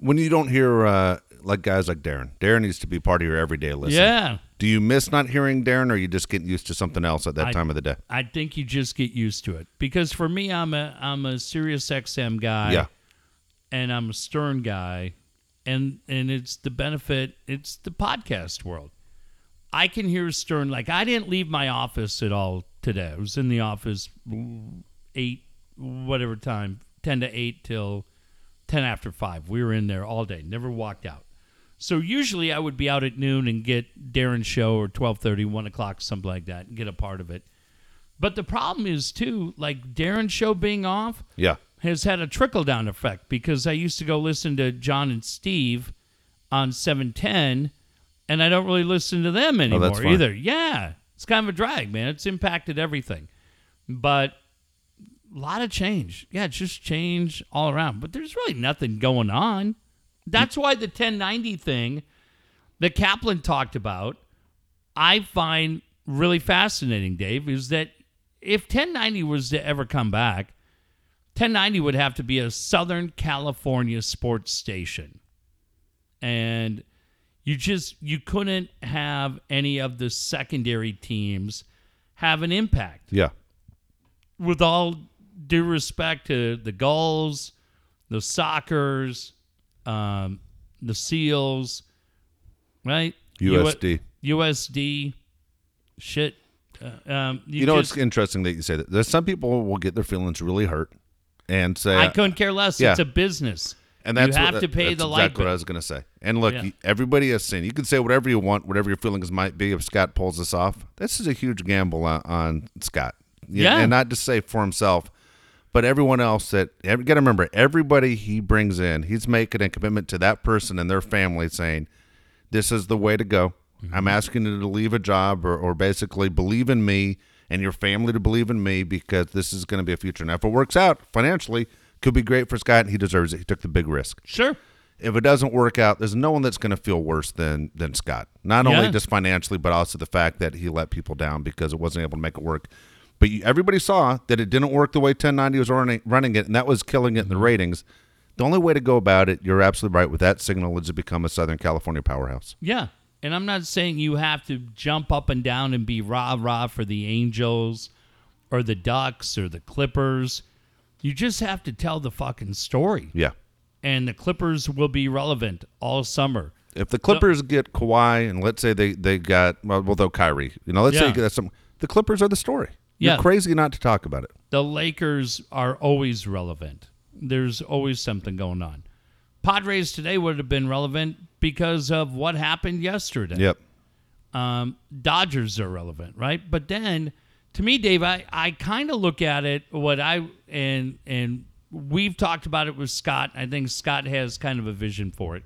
When you don't hear uh, like guys like Darren, Darren used to be part of your everyday listen. Yeah. Do you miss not hearing Darren, or you just get used to something else at that I, time of the day? I think you just get used to it. Because for me, I'm a I'm a Sirius X M guy. Yeah. And I'm a Stern guy. And and it's the benefit, it's the podcast world. I can hear Stern. Like, I didn't leave my office at all today. I was in the office eight, whatever time, ten to eight till ten after five. We were in there all day. Never walked out. So usually I would be out at noon and get Darren's show, or twelve thirty, one o'clock, something like that, and get a part of it. But the problem is, too, like Darren's show being off yeah. has had a trickle-down effect, because I used to go listen to John and Steve on seven ten, and I don't really listen to them anymore oh, that's fine. either. Yeah. It's kind of a drag, man. It's impacted everything. But... a lot of change. Yeah, it's just change all around. But there's really nothing going on. That's why the ten ninety thing that Kaplan talked about, I find really fascinating, Dave, is that if ten ninety was to ever come back, ten ninety would have to be a Southern California sports station. And you just, you couldn't have any of the secondary teams have an impact. Yeah. With all... due respect to the Gulls, the Sockers, um, the Seals, right? U S D. U S D. Shit. Uh, um, you, you know, just, it's interesting that you say that. There's some people will get their feelings really hurt and say... I couldn't care less. Yeah. It's a business. And that's you have what, to pay that's the light bill. That's exactly what I was going to say. And look, yeah. everybody has seen. You can say whatever you want, whatever your feelings might be if Scott pulls this off. This is a huge gamble on, on Scott. Yeah. And not just say for himself... but everyone else that, you got to remember, everybody he brings in, he's making a commitment to that person and their family saying, this is the way to go. Mm-hmm. I'm asking you to leave a job or, or basically believe in me and your family to believe in me because this is going to be a future. Now, if it works out financially, Could be great for Scott, and he deserves it. He took the big risk. Sure. If it doesn't work out, there's no one that's going to feel worse than than Scott. Not yeah. only just financially, but also the fact that he let people down because it wasn't able to make it work. But you, everybody saw that it didn't work the way ten ninety was running, running it, and that was killing it in the ratings. The only way to go about it, you're absolutely right, with that signal is to become a Southern California powerhouse. Yeah, and I'm not saying you have to jump up and down and be rah-rah for the Angels or the Ducks or the Clippers. You just have to tell the fucking story. Yeah. And the Clippers will be relevant all summer. If the Clippers so, get Kawhi, and let's say they, they got, well, though Kyrie, you know, let's yeah. say that's some, the Clippers are the story. You're yeah. crazy not to talk about it. The Lakers are always relevant. There's always something going on. Padres today would have been relevant because of what happened yesterday. Yep. Um, Dodgers are relevant, right? But then, to me, Dave, I, I kind of look at it, what I, and and we've talked about it with Scott. I think Scott has kind of a vision for it.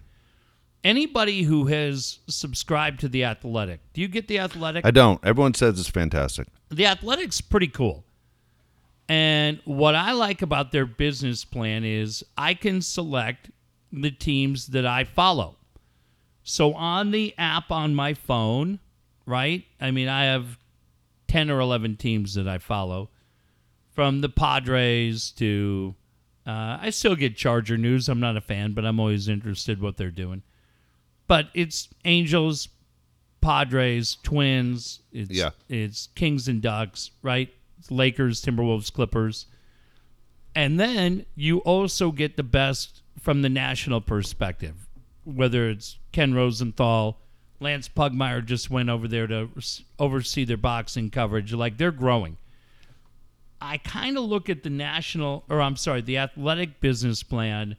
Anybody who has subscribed to The Athletic, do you get The Athletic? I don't. Everyone says it's fantastic. The Athletic's pretty cool. And what I like about their business plan is I can select the teams that I follow. So on the app on my phone, right? I mean, I have ten or eleven teams that I follow, from the Padres to... Uh, I still get Charger news. I'm not a fan, but I'm always interested what they're doing. But it's Angels, Padres, Twins. It's, yeah. It's Kings and Ducks, right? It's Lakers, Timberwolves, Clippers. And then you also get the best from the national perspective, whether it's Ken Rosenthal, Lance Pugmire just went over there to oversee their boxing coverage. Like, they're growing. I kind of look at the national, or I'm sorry, the Athletic business plan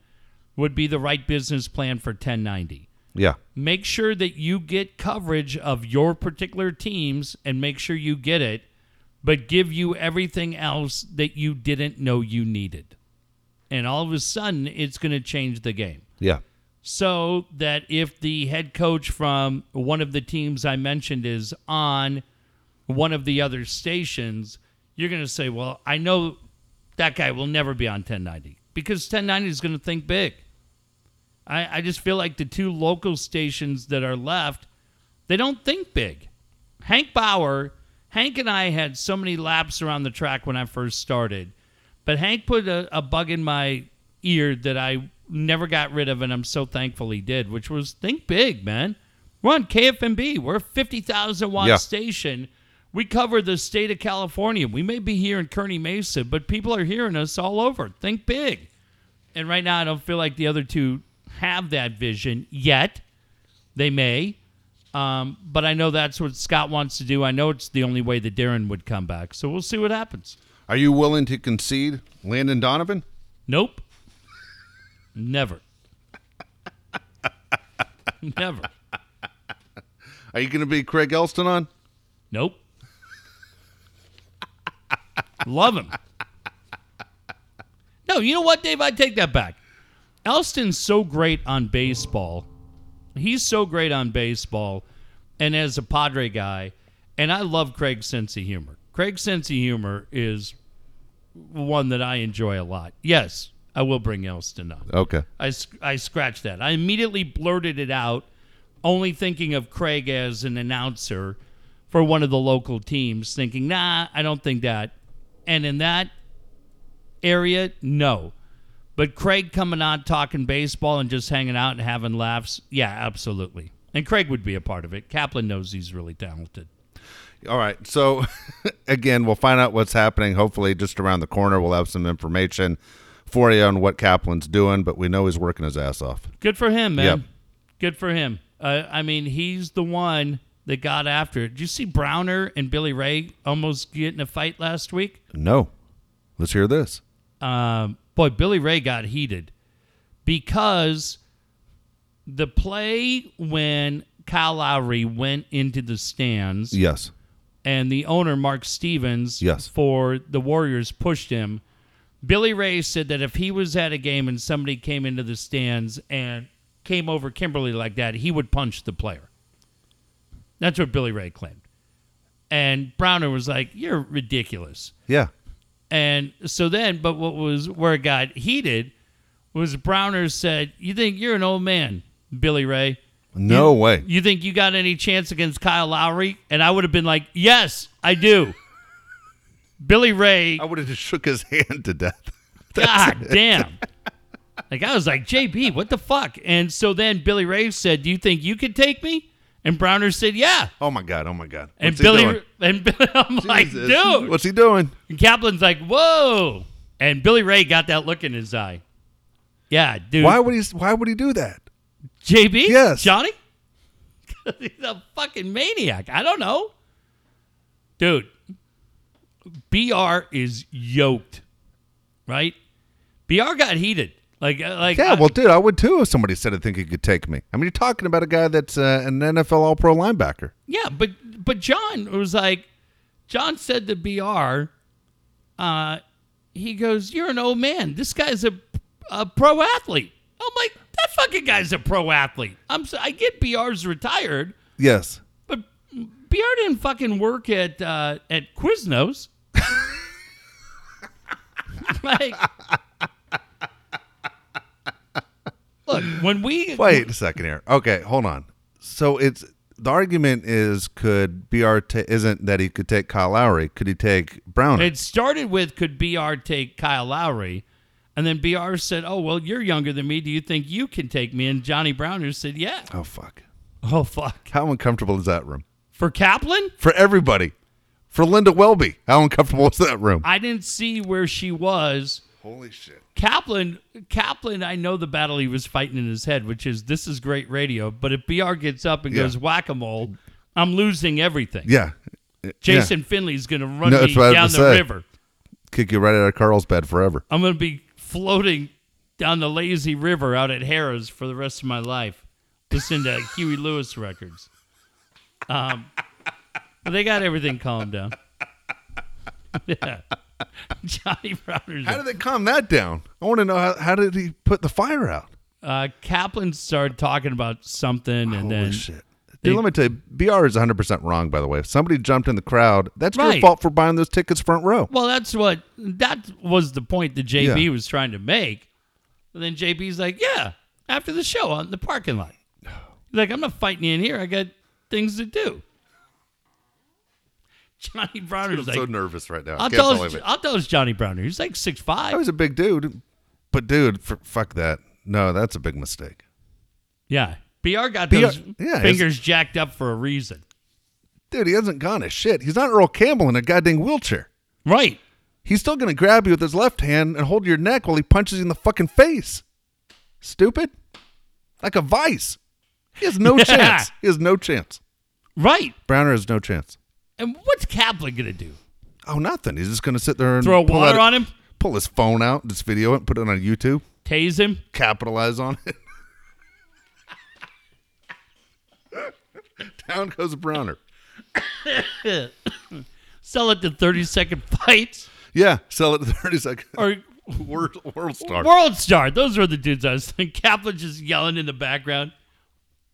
would be the right business plan for ten ninety. Yeah. Make sure that you get coverage of your particular teams and make sure you get it, but give you everything else that you didn't know you needed. And all of a sudden, it's going to change the game. Yeah. So that if the head coach from one of the teams I mentioned is on one of the other stations, you're going to say, well, I know that guy will never be on ten ninety because ten ninety is going to think big. I, I just feel like the two local stations that are left, they don't think big. Hank Bauer, Hank and I had so many laps around the track when I first started, but Hank put a, a bug in my ear that I never got rid of, and I'm so thankful he did, which was think big, man. We're on K F M B. We're a fifty thousand watt yeah. station. We cover the state of California. We may be here in Kearny Mesa, but people are hearing us all over. Think big. And right now, I don't feel like the other two have that vision yet. They may. Um, but I know that's what Scott wants to do. I know it's the only way that Darren would come back. So we'll see what happens. Are you willing to concede Landon Donovan? Nope. Never. Never. Are you going to be Craig Elston on? Nope. Love him. No, you know what, Dave? I take that back. Elston's so great on baseball. He's so great on baseball and as a Padre guy, and I love Craig's sense of humor. Craig's sense of humor is one that I enjoy a lot. Yes, I will bring Elston up. Okay. I, I scratched that. I immediately blurted it out, only thinking of Craig as an announcer for one of the local teams, thinking, nah, I don't think that. And in that area, no. But Craig coming on, talking baseball, and just hanging out and having laughs, yeah, absolutely. And Craig would be a part of it. Kaplan knows he's really talented. All right, so, again, we'll find out what's happening. Hopefully, just around the corner, we'll have some information for you on what Kaplan's doing, but we know he's working his ass off. Good for him, man. Yep. Good for him. Uh, I mean, he's the one that got after it. Did you see Browner and Billy Ray almost get in a fight last week? No. Let's hear this. Um... Boy, Billy Ray got heated because the play when Kyle Lowry went into the stands, yes, and the owner, Mark Stevens, yes, for the Warriors pushed him, Billy Ray said that if he was at a game and somebody came into the stands and came over Kimberly like that, he would punch the player. That's what Billy Ray claimed. And Browner was like, you're ridiculous. Yeah. And so then, but what was where it got heated was Browner said, "You think you're an old man, Billy Ray? No you, way. You think you got any chance against Kyle Lowry?" And I would have been like, "Yes, I do." Billy Ray. I would have just shook his hand to death. That's God it. Damn. Like, I was like, J B, what the fuck? And so then Billy Ray said, "Do you think you could take me?" And Browner said, "Yeah." Oh, my God. Oh, my God. What's and Billy, doing? and Billy, I'm Jesus. Like, dude. What's he doing? And Kaplan's like, whoa. And Billy Ray got that look in his eye. Yeah, dude. Why would he, why would he do that? J B? Yes. Johnny? He's a fucking maniac. I don't know. Dude, B R is yoked, right? B R got heated. Like, like, yeah, well, dude, I would too if somebody said I think he could take me. I mean, you're talking about a guy that's uh, an N F L All-Pro linebacker. Yeah, but but John was like, John said to B R, uh, he goes, "You're an old man. This guy's a, a pro athlete." I'm like, that fucking guy's a pro athlete. I'm so, I get B R's retired. Yes, but B R didn't fucking work at uh, at Quiznos. Like. Look, when we... Wait a second here. Okay, hold on. So it's the argument is could B R... Ta- isn't that he could take Kyle Lowry. Could he take Browner? It started with could B R take Kyle Lowry, and then B R said, "Oh, well, you're younger than me. Do you think you can take me?" And Johnny Browner said, "Yeah." Oh, fuck. Oh, fuck. How uncomfortable is that room? For Kaplan? For everybody. For Linda Welby. How uncomfortable is that room? I didn't see where she was... Holy shit. Kaplan, Kaplan, I know the battle he was fighting in his head, which is this is great radio, but if B R gets up and yeah. goes whack-a-mole, I'm losing everything. Yeah. Jason yeah. Finley's going to run no, me down the say. river. Kick you right out of Carlsbad forever. I'm going to be floating down the lazy river out at Harrah's for the rest of my life. Listen to Huey Lewis records. Um, they got everything calmed down. Yeah. Johnny Browner's. How did they calm that down? I want to know how, how did he put the fire out? Uh, Kaplan started talking about something, and Holy then shit. They, Dude, let me tell you, B R is one hundred percent wrong. By the way, if somebody jumped in the crowd, that's right. your fault for buying those tickets front row. Well, that's what that was the point that J B yeah. was trying to make. And then J B's like, "Yeah, after the show on the parking lot." Like, I'm not fighting you in here. I got things to do. Johnny Browner is like, so nervous right now. I I'll, tell his, I'll tell us Johnny Browner. He's like six five. He was a big dude. But, dude, for, fuck that. No, that's a big mistake. Yeah. B R got B R, those yeah, fingers jacked up for a reason. Dude, he hasn't gone to shit. He's not Earl Campbell in a goddamn wheelchair. Right. He's still going to grab you with his left hand and hold your neck while he punches you in the fucking face. Stupid. Like a vice. He has no chance. He has no chance. Right. Browner has no chance. And what's Kaplan going to do? Oh, nothing. He's just going to sit there and... Throw water on him? Pull his phone out, just video it, and put it on YouTube. Tase him? Capitalize on it. Down goes Browner. Sell it to thirty-second Fights. Yeah, sell it to thirty-second. Or World, World Star. World Star. Those were the dudes I was thinking. Kaplan's just yelling in the background.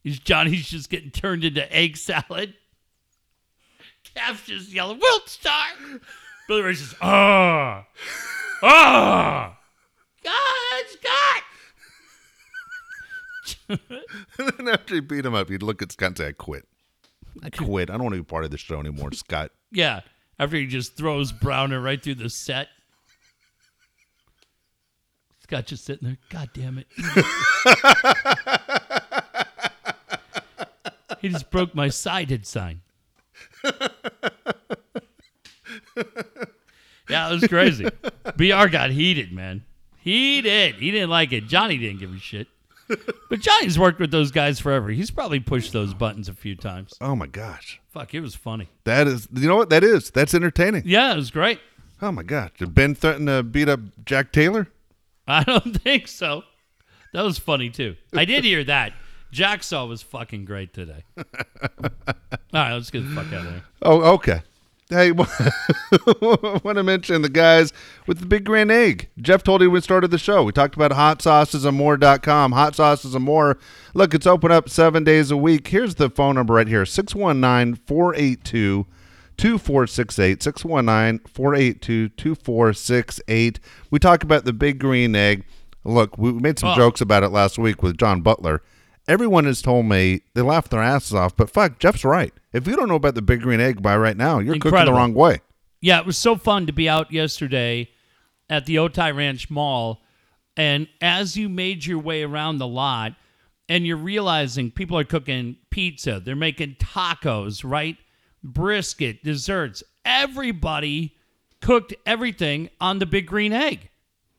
He's Johnny's just getting turned into egg salad. Cap's just yelling, "World Star!" Billy Ray's just, ah, ah, God, Scott! And then after he beat him up, he'd look at Scott and say, "I quit. I quit. I don't want to be part of the show anymore, Scott." Yeah, after he just throws Browner right through the set. Scott just sitting there, "God damn it." He just broke my sided sign. Yeah, it was crazy. B R got heated, man. He did. He didn't like it. Johnny didn't give a shit. But Johnny's worked with those guys forever. He's probably pushed those buttons a few times. Oh, my gosh. Fuck, it was funny. That is, you know what? That is. That's entertaining. Yeah, it was great. Oh, my gosh. Did Ben threaten to beat up Jack Taylor? I don't think so. That was funny, too. I did hear that. Jacksaw was fucking great today. All right, let's get the fuck out of there. Oh, okay. Hey, I want to mention the guys with the Big Grand Egg. Jeff told you when we started the show. We talked about hot sauces and more dot com. Hot Sauces and More. Look, it's open up seven days a week. Here's the phone number right here, six one nine, four eight two, two two two two four six eight, six one nine, four eight two, two four six eight. We talk about the big green egg. Look, we made some oh. jokes about it last week with John Butler. Everyone has told me they laughed their asses off, but fuck, Jeff's right. If you don't know about the big green egg by right now, you're Incredible. Cooking the wrong way. Yeah, it was so fun to be out yesterday at the Otay Ranch Mall, and as you made your way around the lot, and you're realizing people are cooking pizza, they're making tacos, right? Brisket, desserts. Everybody cooked everything on the big green egg.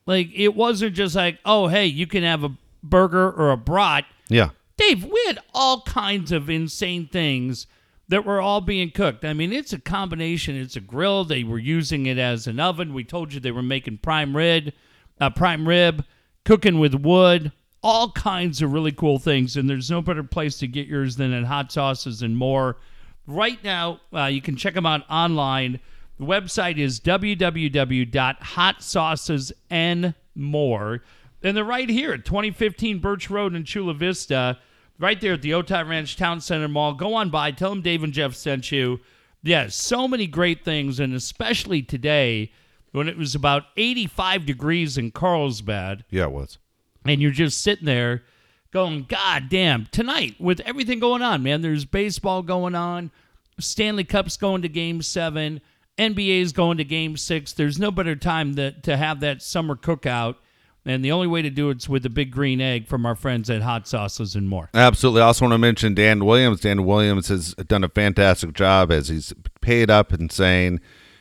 Like, it wasn't just like, oh, hey, you can have a burger or a brat. Yeah. Dave, we had all kinds of insane things that were all being cooked. I mean, it's a combination. It's a grill. They were using it as an oven. We told you they were making prime rib, uh, prime rib, cooking with wood, all kinds of really cool things. And there's no better place to get yours than at Hot Sauces and More. Right now, uh, you can check them out online. The website is w w w dot hot sauces and more. And they're right here at twenty fifteen Birch Road in Chula Vista, right there at the Otay Ranch Town Center Mall. Go on by. Tell them Dave and Jeff sent you. Yeah, so many great things, and especially today when it was about eighty-five degrees in Carlsbad. Yeah, it was. And you're just sitting there going, God damn, tonight, with everything going on, man, there's baseball going on, Stanley Cup's going to Game seven, N B A's going to Game six. There's no better time that, to have that summer cookout, and the only way to do it's with the big green egg from our friends at Hot Sauces and More. Absolutely. I also want to mention Dan Williams. Dan Williams has done a fantastic job as he's paid up and saying,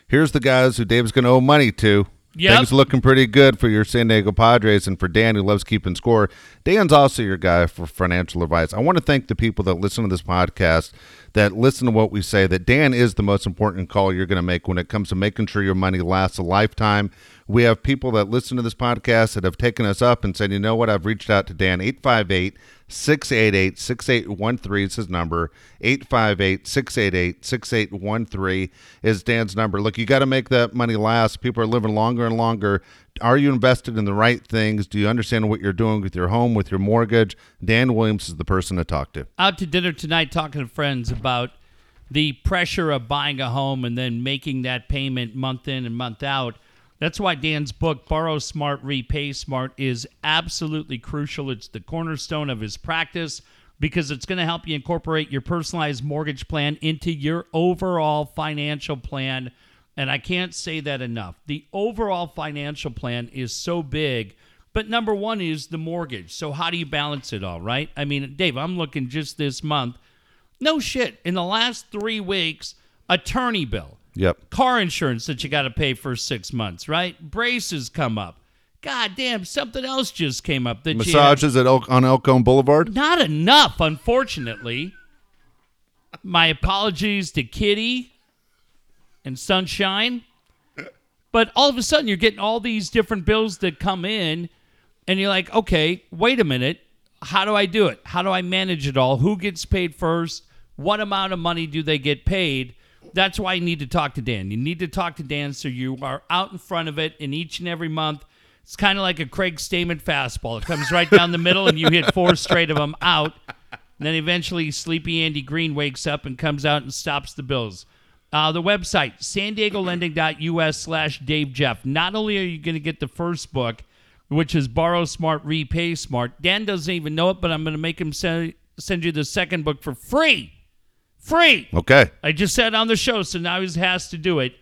here's the guys who Dave's going to owe money to. Yep. Things looking pretty good for your San Diego Padres and for Dan, who loves keeping score. Dan's also your guy for financial advice. I want to thank the people that listen to this podcast, that listen to what we say, that Dan is the most important call you're going to make when it comes to making sure your money lasts a lifetime. We have people that listen to this podcast that have taken us up and said, you know what, I've reached out to Dan, eight five eight, six eight eight, six eight one three is his number, eight five eight, six eight eight, six eight one three is Dan's number. Look, you got to make that money last. People are living longer and longer. Are you invested in the right things? Do you understand what you're doing with your home, with your mortgage? Dan Williams is the person to talk to. Out to dinner tonight talking to friends about the pressure of buying a home and then making that payment month in and month out. That's why Dan's book, Borrow Smart, Repay Smart, is absolutely crucial. It's the cornerstone of his practice because it's going to help you incorporate your personalized mortgage plan into your overall financial plan. And I can't say that enough. The overall financial plan is so big, but number one is the mortgage. So how do you balance it all, right? I mean, Dave, I'm looking just this month. No shit. In the last three weeks, attorney bill. Yep. Car insurance that you got to pay for six months, right? Braces come up. God damn, something else just came up. That Massages you had... at El- on El Cajon Boulevard? Not enough, unfortunately. My apologies to Kitty and Sunshine. But all of a sudden, you're getting all these different bills that come in, and you're like, okay, wait a minute. How do I do it? How do I manage it all? Who gets paid first? What amount of money do they get paid? That's why you need to talk to Dan. You need to talk to Dan so you are out in front of it, and each and every month, it's kind of like a Craig Stamen fastball. It comes right down the middle, and you hit four straight of them out. And then eventually, Sleepy Andy Green wakes up and comes out and stops the bills. Uh, the website, san diego lending dot u s slash Dave Jeff. Not only are you going to get the first book, which is Borrow Smart, Repay Smart. Dan doesn't even know it, but I'm going to make him send, send you the second book for free. Free. Okay. I just said on the show, so now he has to do it.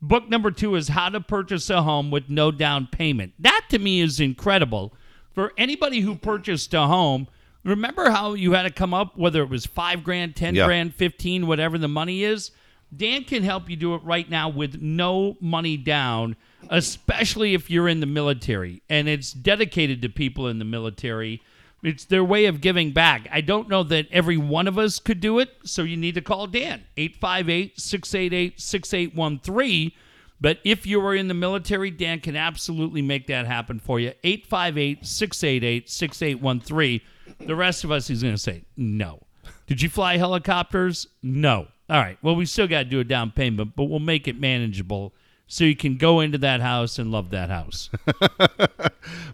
Book number two is How to Purchase a Home with No Down Payment. That, to me, is incredible. For anybody who purchased a home, remember how you had to come up, whether it was five grand, ten yeah. grand, fifteen, whatever the money is? Dan can help you do it right now with no money down, especially if you're in the military, and it's dedicated to people in the military. It's their way of giving back. I don't know that every one of us could do it, so you need to call Dan, eight five eight, six eight eight, six eight one three. But if you are in the military, Dan can absolutely make that happen for you, eight five eight, six eight eight, six eight one three. The rest of us, he's going to say, no. Did you fly helicopters? No. All right, well, we still got to do a down payment, but we'll make it manageable. so you can go into that house and love that house.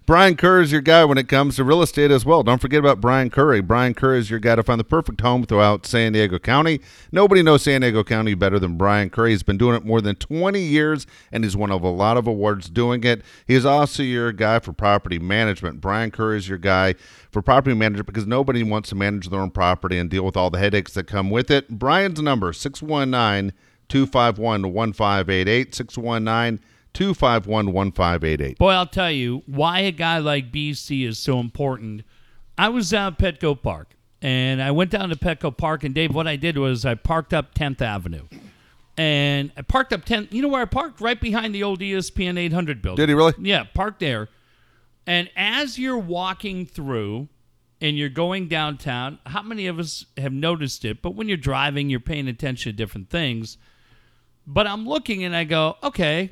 Brian Kerr is your guy when it comes to real estate as well. Don't forget about Brian Curry. Brian Kerr is your guy to find the perfect home throughout San Diego County. Nobody knows San Diego County better than Brian Curry. He's been doing it more than twenty years, and he's won a lot of awards doing it. He is also your guy for property management. Brian Kerr is your guy for property management because nobody wants to manage their own property and deal with all the headaches that come with it. Brian's number, six one nine, two five one one. two five one, one five eight eight, six one nine, two five one, one five eight eight. Boy, I'll tell you why a guy like B C is so important. I was down at Petco Park, and I went down to Petco Park, and Dave, what I did was I parked up tenth Avenue. And I parked up tenth. You know where I parked? Right behind the old E S P N eight hundred building. Did he really? Yeah, parked there. And as you're walking through and you're going downtown, how many of us have noticed it? But when you're driving, you're paying attention to different things. But I'm looking and I go, okay,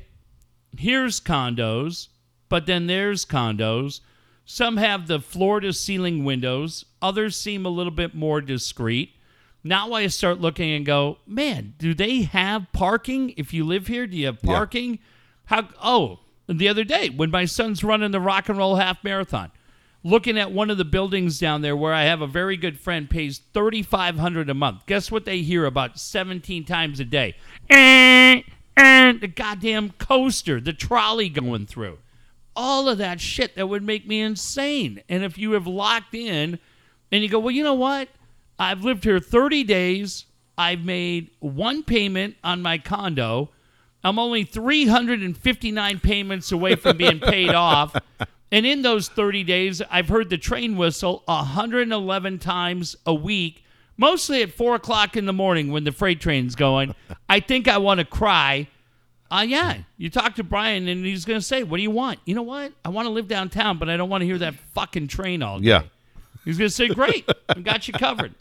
here's condos, but then there's condos. Some have the floor-to-ceiling windows. Others seem a little bit more discreet. Now I start looking and go, man, do they have parking? If you live here, do you have parking? Yeah. How? Oh, the other day when my son's running the Rock and Roll Half Marathon, looking at one of the buildings down there where I have a very good friend pays thirty-five hundred dollars a month. Guess what they hear about seventeen times a day? And eh, eh, the goddamn coaster, the trolley going through. All of that shit that would make me insane. And if you have locked in and you go, well, you know what? I've lived here thirty days. I've made one payment on my condo. I'm only three hundred fifty-nine payments away from being paid off. And in those thirty days, I've heard the train whistle one hundred eleven times a week, mostly at four o'clock in the morning when the freight train's going. I think I want to cry. Uh, yeah, you talk to Brian, and he's going to say, what do you want? You know what? I want to live downtown, but I don't want to hear that fucking train all day. Yeah. He's going to say, great, I got you covered.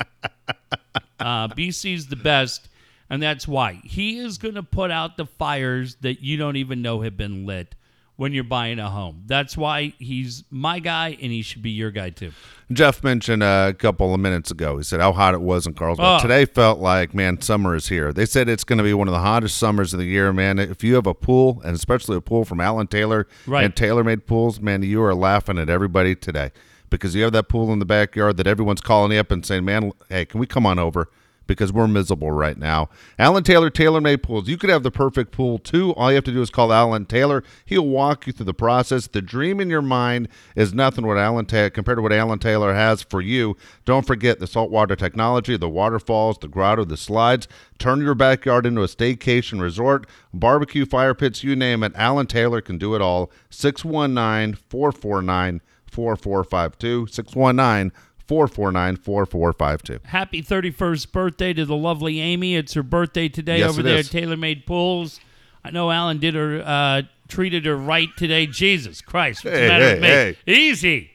Uh, B C's the best, and that's why. He is going to put out the fires that you don't even know have been lit when you're buying a home. That's why he's my guy, and he should be your guy too. Jeff mentioned a couple of minutes ago, he said how hot it was in Carlsbad. Oh. Today felt like, man, summer is here. They said it's going to be one of the hottest summers of the year, man. If you have a pool, and especially a pool from Alan Taylor right. and TaylorMade Pools, man, you are laughing at everybody today because you have that pool in the backyard that everyone's calling you up and saying, man, hey, can we come on over? Because we're miserable right now. Alan Taylor, TaylorMade Pools. You could have the perfect pool, too. All you have to do is call Alan Taylor. He'll walk you through the process. The dream in your mind is nothing what Alan Ta- compared to what Alan Taylor has for you. Don't forget the saltwater technology, the waterfalls, the grotto, the slides. Turn your backyard into a staycation resort, barbecue, fire pits, you name it. Alan Taylor can do it all. six one nine, four four nine, four four five two. six one nine, four four nine, four four five two. four four nine, four four five two. Happy thirty-first birthday to the lovely Amy. It's her birthday today yes, over there is. at TaylorMade Pools. I know Alan did her uh, treated her right today. Jesus Christ. What's hey, the matter hey, with me? Hey. Easy.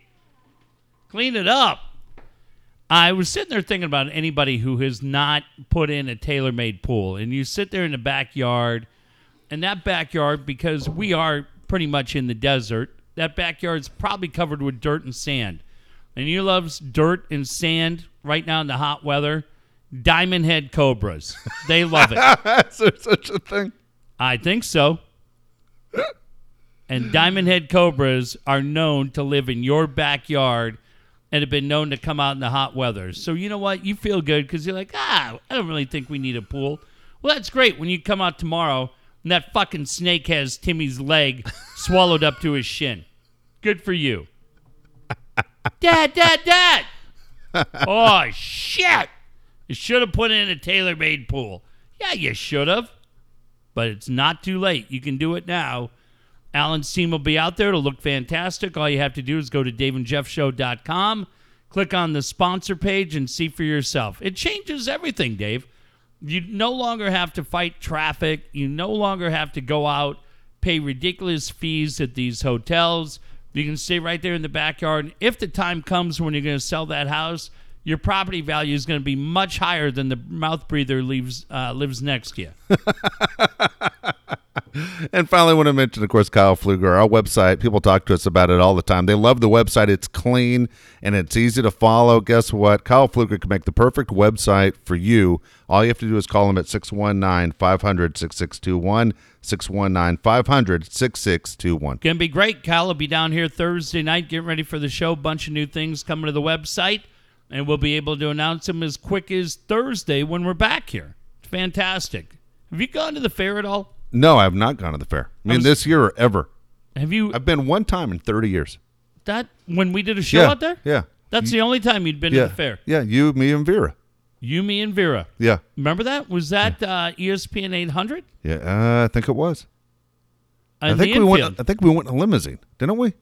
Clean it up. I was sitting there thinking about anybody who has not put in a TaylorMade pool. And you sit there in the backyard. And that backyard, because we are pretty much in the desert, that backyard's probably covered with dirt and sand. And you loves dirt and sand right now in the hot weather. Diamond head cobras. They love it. Is there such a thing? I think so. And diamond head cobras are known to live in your backyard and have been known to come out in the hot weather. So you know what? You feel good because you're like, ah, I don't really think we need a pool. Well, that's great when you come out tomorrow and that fucking snake has Timmy's leg swallowed up to his shin. Good for you. Dad, dad, dad. Oh, shit. You should have put in a TaylorMade pool. Yeah, you should have. But it's not too late. You can do it now. Alan's team will be out there. It'll look fantastic. All you have to do is go to dave and jeff show dot com, click on the sponsor page, and see for yourself. It changes everything, Dave. You no longer have to fight traffic. You no longer have to go out, pay ridiculous fees at these hotels. You can stay right there in the backyard. If the time comes when you're going to sell that house, your property value is going to be much higher than the mouth breather leaves, uh, lives next to you. And finally, I want to mention, of course, Kyle Pfluger, our website. People talk to us about it all the time. They love the website. It's clean and it's easy to follow. Guess what? Kyle Pfluger can make the perfect website for you. All you have to do is call him at six one nine, five hundred, six six two one, six one nine, five hundred, six six two one. Going to be great. Kyle will be down here Thursday night getting ready for the show. Bunch of new things coming to the website, and we'll be able to announce them as quick as Thursday when we're back here. It's fantastic. Have you gone to the fair at all? No, I have not gone to the fair. I mean, I was, this year or ever. Have you? I've been one time in thirty years. That when we did a show yeah, out there? Yeah. That's you, the only time you'd been yeah, to the fair. Yeah, you, me, and Vera. You, me, and Vera. Yeah. Remember that? Was that yeah. uh, E S P N eight hundred? Yeah, uh, I think it was. Uh, I think we went. I think we went in a limousine, didn't we?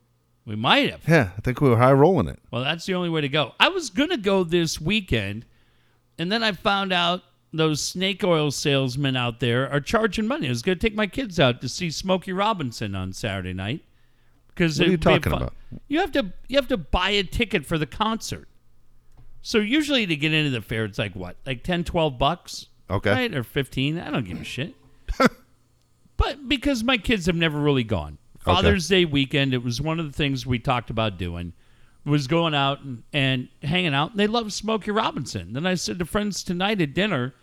We might have. Yeah, I think we were high rolling it. Well, that's the only way to go. I was going to go this weekend, and then I found out those snake oil salesmen out there are charging money. I was going to take my kids out to see Smokey Robinson on Saturday night. Because what are you talking about? You have to you have to buy a ticket for the concert. So usually to get into the fair, it's like what? Like ten, twelve bucks? Okay. Right? Or fifteen. I don't give a shit. But because my kids have never really gone. Father's okay. Day weekend, it was one of the things we talked about doing, was going out and, and hanging out. And they love Smokey Robinson. Then I said to friends tonight at dinner,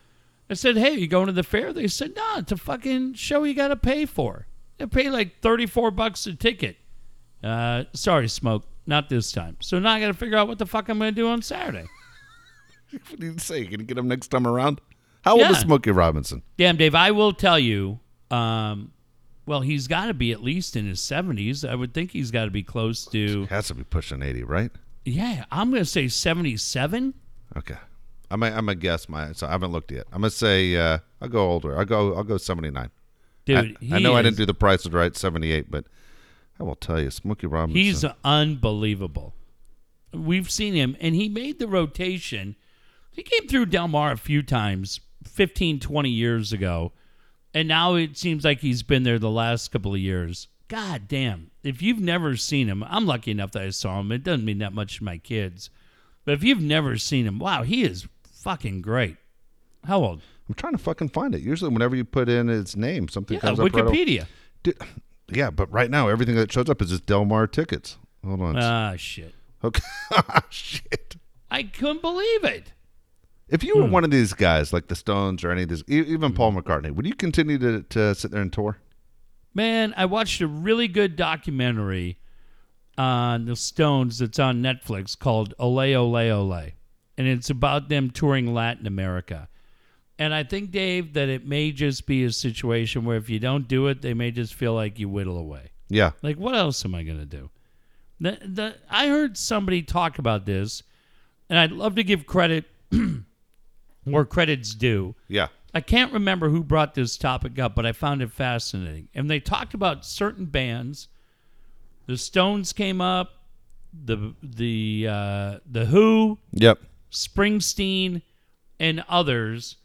I said, hey, are you going to the fair? They said, no, it's a fucking show you got to pay for. They pay like thirty-four bucks a ticket. Uh, sorry, Smoke, not this time. So now I got to figure out what the fuck I'm going to do on Saturday. What do you say? Can you get him next time around? How old yeah. is Smokey Robinson? Damn, Dave, I will tell you... Um, Well, he's got to be at least in his seventies. I would think he's got to be close to... He has to be pushing eighty, right? Yeah, I'm going to say seventy-seven. Okay. I'm going to guess. My, so I haven't looked yet. I'm going to say... Uh, I'll go older. I'll go I'll go seventy-nine. Dude, I, I know is, I didn't do the prices right, seventy-eight, but I will tell you, Smokey Robinson... He's unbelievable. We've seen him, and he made the rotation. He came through Del Mar a few times, fifteen, twenty years ago. And now it seems like he's been there the last couple of years. God damn. If you've never seen him, I'm lucky enough that I saw him. It doesn't mean that much to my kids. But if you've never seen him, wow, he is fucking great. How old? I'm trying to fucking find it. Usually whenever you put in his name, something yeah, comes up. Wikipedia. Right Dude, yeah, but right now, everything that shows up is just Del Mar tickets. Hold on. Ah, shit. Okay. Ah, shit. I couldn't believe it. If you were mm. one of these guys, like the Stones or any of these, even Paul McCartney, would you continue to, to sit there and tour? Man, I watched a really good documentary on the Stones that's on Netflix called Ole Ole Ole, and it's about them touring Latin America. And I think, Dave, that it may just be a situation where if you don't do it, they may just feel like you whittle away. Yeah. Like, what else am I going to do? The, the, I heard somebody talk about this, and I'd love to give credit... Or credit's due. Yeah. I can't remember who brought this topic up, but I found it fascinating. And they talked about certain bands. The Stones came up. The the uh, the Who. Yep. Springsteen and others.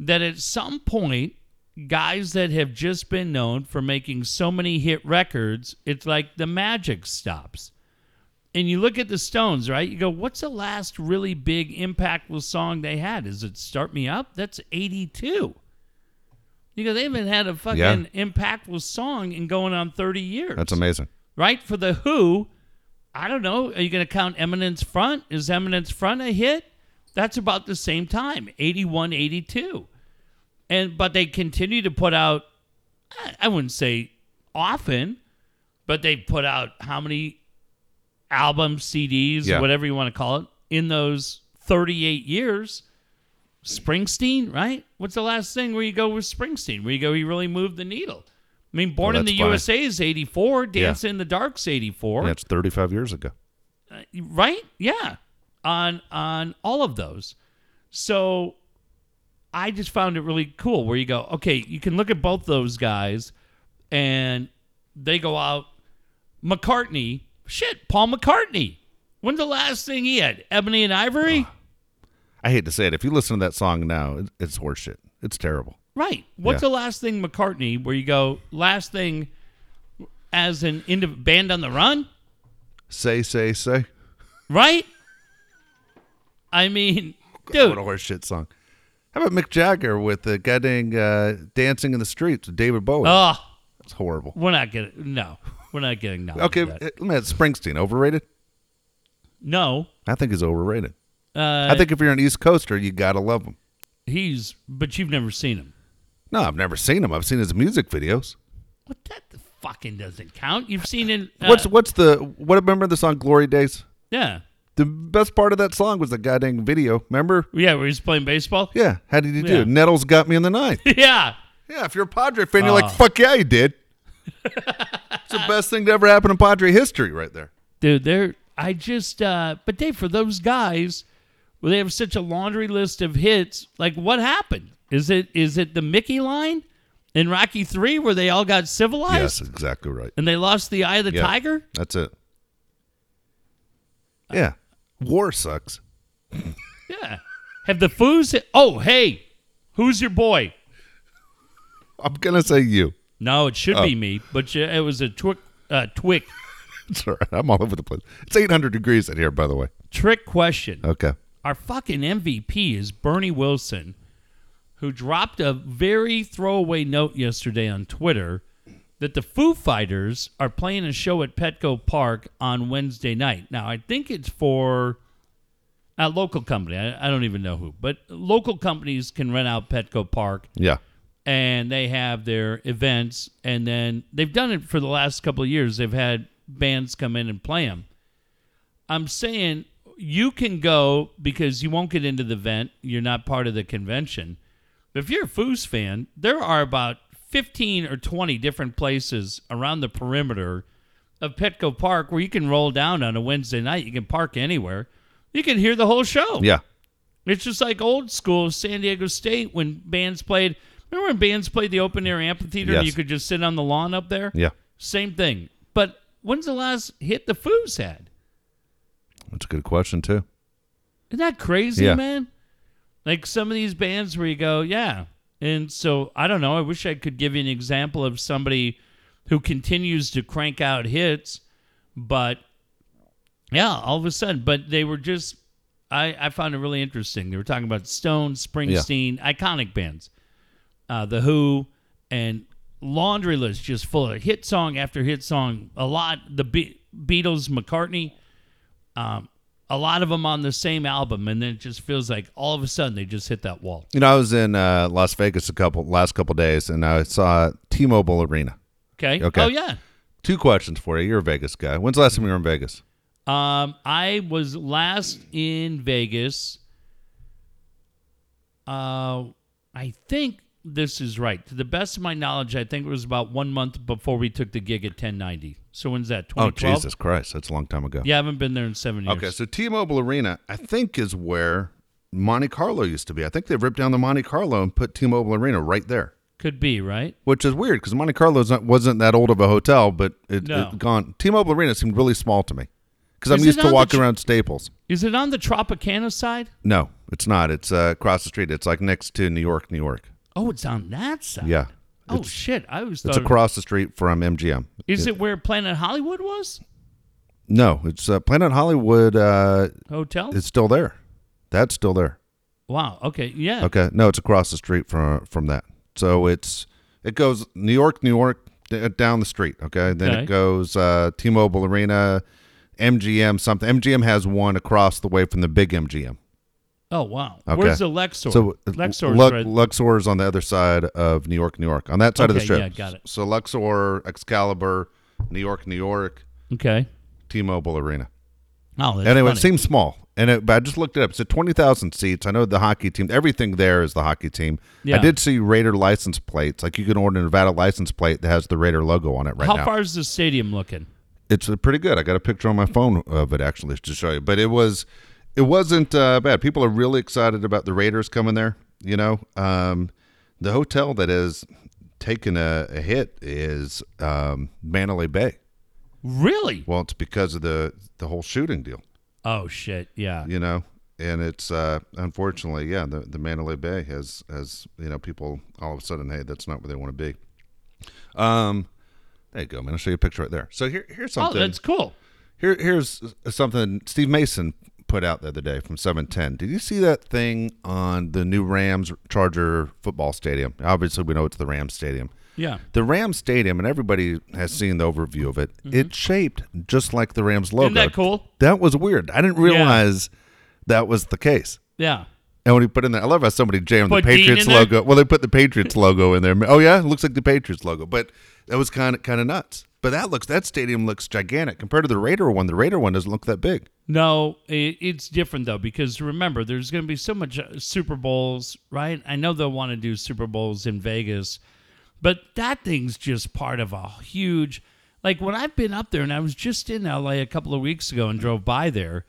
That at some point, guys that have just been known for making so many hit records, it's like the magic stops. And you look at the Stones, right? You go, what's the last really big, impactful song they had? Is it Start Me Up? That's eighty-two. You go, they haven't had a fucking yeah. impactful song in going on thirty years. That's amazing. Right? For the Who, I don't know. Are you going to count Eminence Front? Is Eminence Front a hit? That's about the same time, eighty-one, eighty-two. And, but they continue to put out, I wouldn't say often, but they put out how many... albums, C Ds, yeah. whatever you want to call it, in those thirty-eight years. Springsteen, right? What's the last thing where you go with Springsteen? Where you go, he really moved the needle. I mean, Born well, in the fine. U S A is eighty-four, Dancing yeah. in the Dark's eighty-four. That's yeah, thirty-five years ago. Uh, right? Yeah. On, on all of those. So I just found it really cool where you go, okay, you can look at both those guys and they go out. McCartney... Shit, Paul McCartney. When's the last thing he had? Ebony and Ivory? Oh, I hate to say it. If you listen to that song now, it's horseshit. It's terrible. Right. What's yeah. the last thing, McCartney, where you go, last thing as an indiv- band on the run? Say, say, say. Right? I mean, God, dude. What a horseshit song. How about Mick Jagger with the goddamn uh, Dancing in the Streets with David Bowie? Oh, That's horrible. We're not getting, no, we're not getting knowledge. Okay, let me ask, Springsteen, overrated? No. I think he's overrated. Uh, I think if you're an East Coaster, you got to love him. He's, but you've never seen him. No, I've never seen him. I've seen his music videos. What, that fucking doesn't count. You've seen it. Uh, what's, what's the, what, remember the song Glory Days? Yeah. The best part of that song was the goddamn video. Remember? Yeah, where he's playing baseball? Yeah. How did you do? Yeah. Nettles got me in the ninth. Yeah. Yeah, if you're a Padre fan, oh. you're like, fuck yeah, he did. It's the best thing to ever happen in Padre history right there. Dude, they're, I just, uh, but Dave, for those guys, well, they have such a laundry list of hits. Like, what happened? Is it is it the Mickey line in Rocky three where they all got civilized? Yes, exactly right. And they lost the eye of the yeah, tiger? That's it. Uh, yeah. War sucks. Yeah. Have the Foos... Oh, hey, who's your boy? I'm going to say you. No, it should oh. be me, but it was a twick. Uh, twick. It's all right. I'm all over the place. It's eight hundred degrees in here, by the way. Trick question. Okay. Our fucking M V P is Bernie Wilson, who dropped a very throwaway note yesterday on Twitter that the Foo Fighters are playing a show at Petco Park on Wednesday night. Now, I think it's for a local company. I, I don't even know who, but local companies can rent out Petco Park. Yeah. And they have their events, and then they've done it for the last couple of years. They've had bands come in and play them. I'm saying you can go because you won't get into the event. You're not part of the convention. But if you're a Foos fan, there are about fifteen or twenty different places around the perimeter of Petco Park where you can roll down on a Wednesday night. You can park anywhere. You can hear the whole show. Yeah. It's just like old school San Diego State when bands played. Remember when bands played the open air amphitheater yes. and you could just sit on the lawn up there? Yeah. Same thing. But when's the last hit the Foos had? That's a good question, too. Isn't that crazy, yeah. man? Like some of these bands where you go, yeah. And so, I don't know. I wish I could give you an example of somebody who continues to crank out hits. But, yeah, all of a sudden. But they were just, I, I found it really interesting. They were talking about Stone, Springsteen, yeah. iconic bands. Uh, the Who, and laundry list just full of hit song after hit song. A lot, the Be- Beatles, McCartney, um, a lot of them on the same album, and then it just feels like all of a sudden they just hit that wall. You know, I was in uh, Las Vegas a couple last couple days, and I saw T-Mobile Arena. Okay. Okay. Oh, yeah. Two questions for you. You're a Vegas guy. When's the last time you were in Vegas? Um, I was last in Vegas, uh, I think... This is right. To the best of my knowledge, I think it was about one month before we took the gig at ten ninety. So when's that, twenty twelve? Oh, Jesus Christ. That's a long time ago. Yeah, I haven't been there in seven years. Okay, so T-Mobile Arena, I think, is where Monte Carlo used to be. I think they ripped down the Monte Carlo and put T-Mobile Arena right there. Could be, right? Which is weird, because Monte Carlo wasn't that old of a hotel, but it, no. it gone. T-Mobile Arena seemed really small to me, because I'm used to walking tr- around Staples. Is it on the Tropicana side? No, it's not. It's uh, across the street. It's like next to New York, New York. Oh, it's on that side. Yeah. Oh, shit. I was. It's across the street from M G M. Is it, it where Planet Hollywood was? No, it's uh, Planet Hollywood uh, Hotel. It's still there. That's still there. Wow. Okay. Yeah. Okay. No, it's across the street from from that. So it's it goes New York, New York d- down the street. Okay. Then okay. it goes uh, T-Mobile Arena, M G M something. M G M has one across the way from the big M G M. Oh, wow. Okay. Where's the Luxor? So Luxor's Lu- right. Luxor is on the other side of New York, New York, on that side okay, of the strip. Yeah, got it. So Luxor, Excalibur, New York, New York. Okay. T-Mobile Arena. Oh, that's Anyway, funny. It seems small, and it, but I just looked it up. It's at twenty thousand seats. I know the hockey team. Everything there is the hockey team. Yeah. I did see Raider license plates. Like you can order a Nevada license plate that has the Raider logo on it right How now. How far is the stadium looking? It's pretty good. I got a picture on my phone of it, actually, to show you. But it was... It wasn't uh, bad. People are really excited about the Raiders coming there. You know, um, the hotel that has taken a, a hit is um, Mandalay Bay. Really? Well, it's because of the, the whole shooting deal. Oh, shit. Yeah. You know, and it's uh, unfortunately, yeah, the, the Mandalay Bay has, has, you know, people all of a sudden, hey, that's not where they want to be. Um, there you go, man. I'll show you a picture right there. So here, here's something. Oh, that's cool. Here, Here's something Steve Mason put out the other day from seven ten. Did you see that thing on the new Rams Charger football stadium? Obviously, we know it's the Rams stadium. Yeah. The Rams Stadium, and everybody has seen the overview of it, mm-hmm. It's shaped just like the Rams logo. Isn't that cool? That was weird. I didn't realize yeah. that was the case. Yeah. And when he put in there, I love how somebody jammed put the Patriots logo. There? Well, they put the Patriots logo in there. Oh, yeah? It looks like the Patriots logo. But that was kind of kind of nuts. But that looks that stadium looks gigantic compared to the Raider one. The Raider one doesn't look that big. No, it, it's different, though, because remember, there's going to be so much Super Bowls, right? I know they'll want to do Super Bowls in Vegas, but that thing's just part of a huge... Like, when I've been up there, and I was just in L A a couple of weeks ago and drove by there,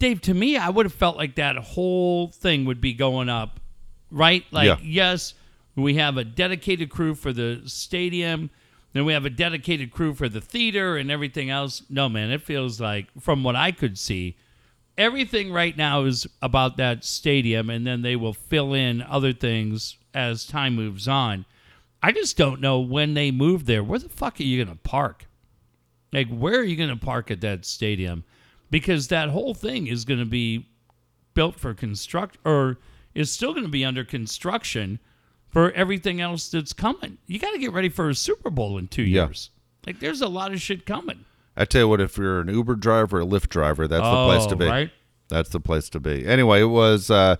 Dave, to me, I would have felt like that whole thing would be going up, right? Like, yeah. Yes, we have a dedicated crew for the stadium, then we have a dedicated crew for the theater and everything else. No, man, it feels like, from what I could see, everything right now is about that stadium, and then they will fill in other things as time moves on. I just don't know when they move there. Where the fuck are you going to park? Like, where are you going to park at that stadium? Because that whole thing is going to be built for construct, or is still going to be under construction for everything else that's coming. You got to get ready for a Super Bowl in two years. Yeah. Like, there's a lot of shit coming. I tell you what, if you're an Uber driver or a Lyft driver, that's oh, the place to be. Right? That's the place to be. Anyway, it was uh,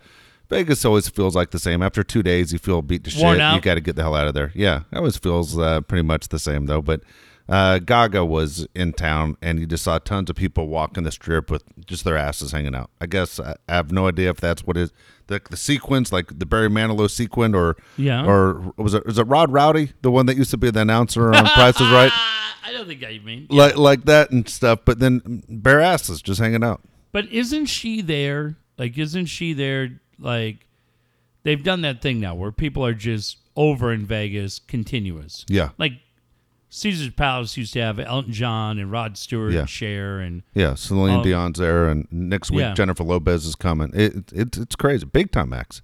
Vegas always feels like the same. After two days, you feel beat to shit. Worn out. You got to get the hell out of there. Yeah, it always feels uh, pretty much the same, though. But uh, Gaga was in town, and you just saw tons of people walking the strip with just their asses hanging out. I guess I, I have no idea if that's what is the, the sequence, like the Barry Manilow sequence, or yeah, or was it was it Rod Rowdy, the one that used to be the announcer on Price is Right? I don't think I mean yeah. like like that and stuff. But then bare asses just hanging out. But isn't she there? Like, isn't she there? Like, they've done that thing now where people are just over in Vegas continuous. Yeah, like. Caesar's Palace used to have Elton John and Rod Stewart yeah. and Cher. And, yeah, Celine um, Dion's there, and next week yeah. Jennifer Lopez is coming. It, it It's crazy. Big-time acts.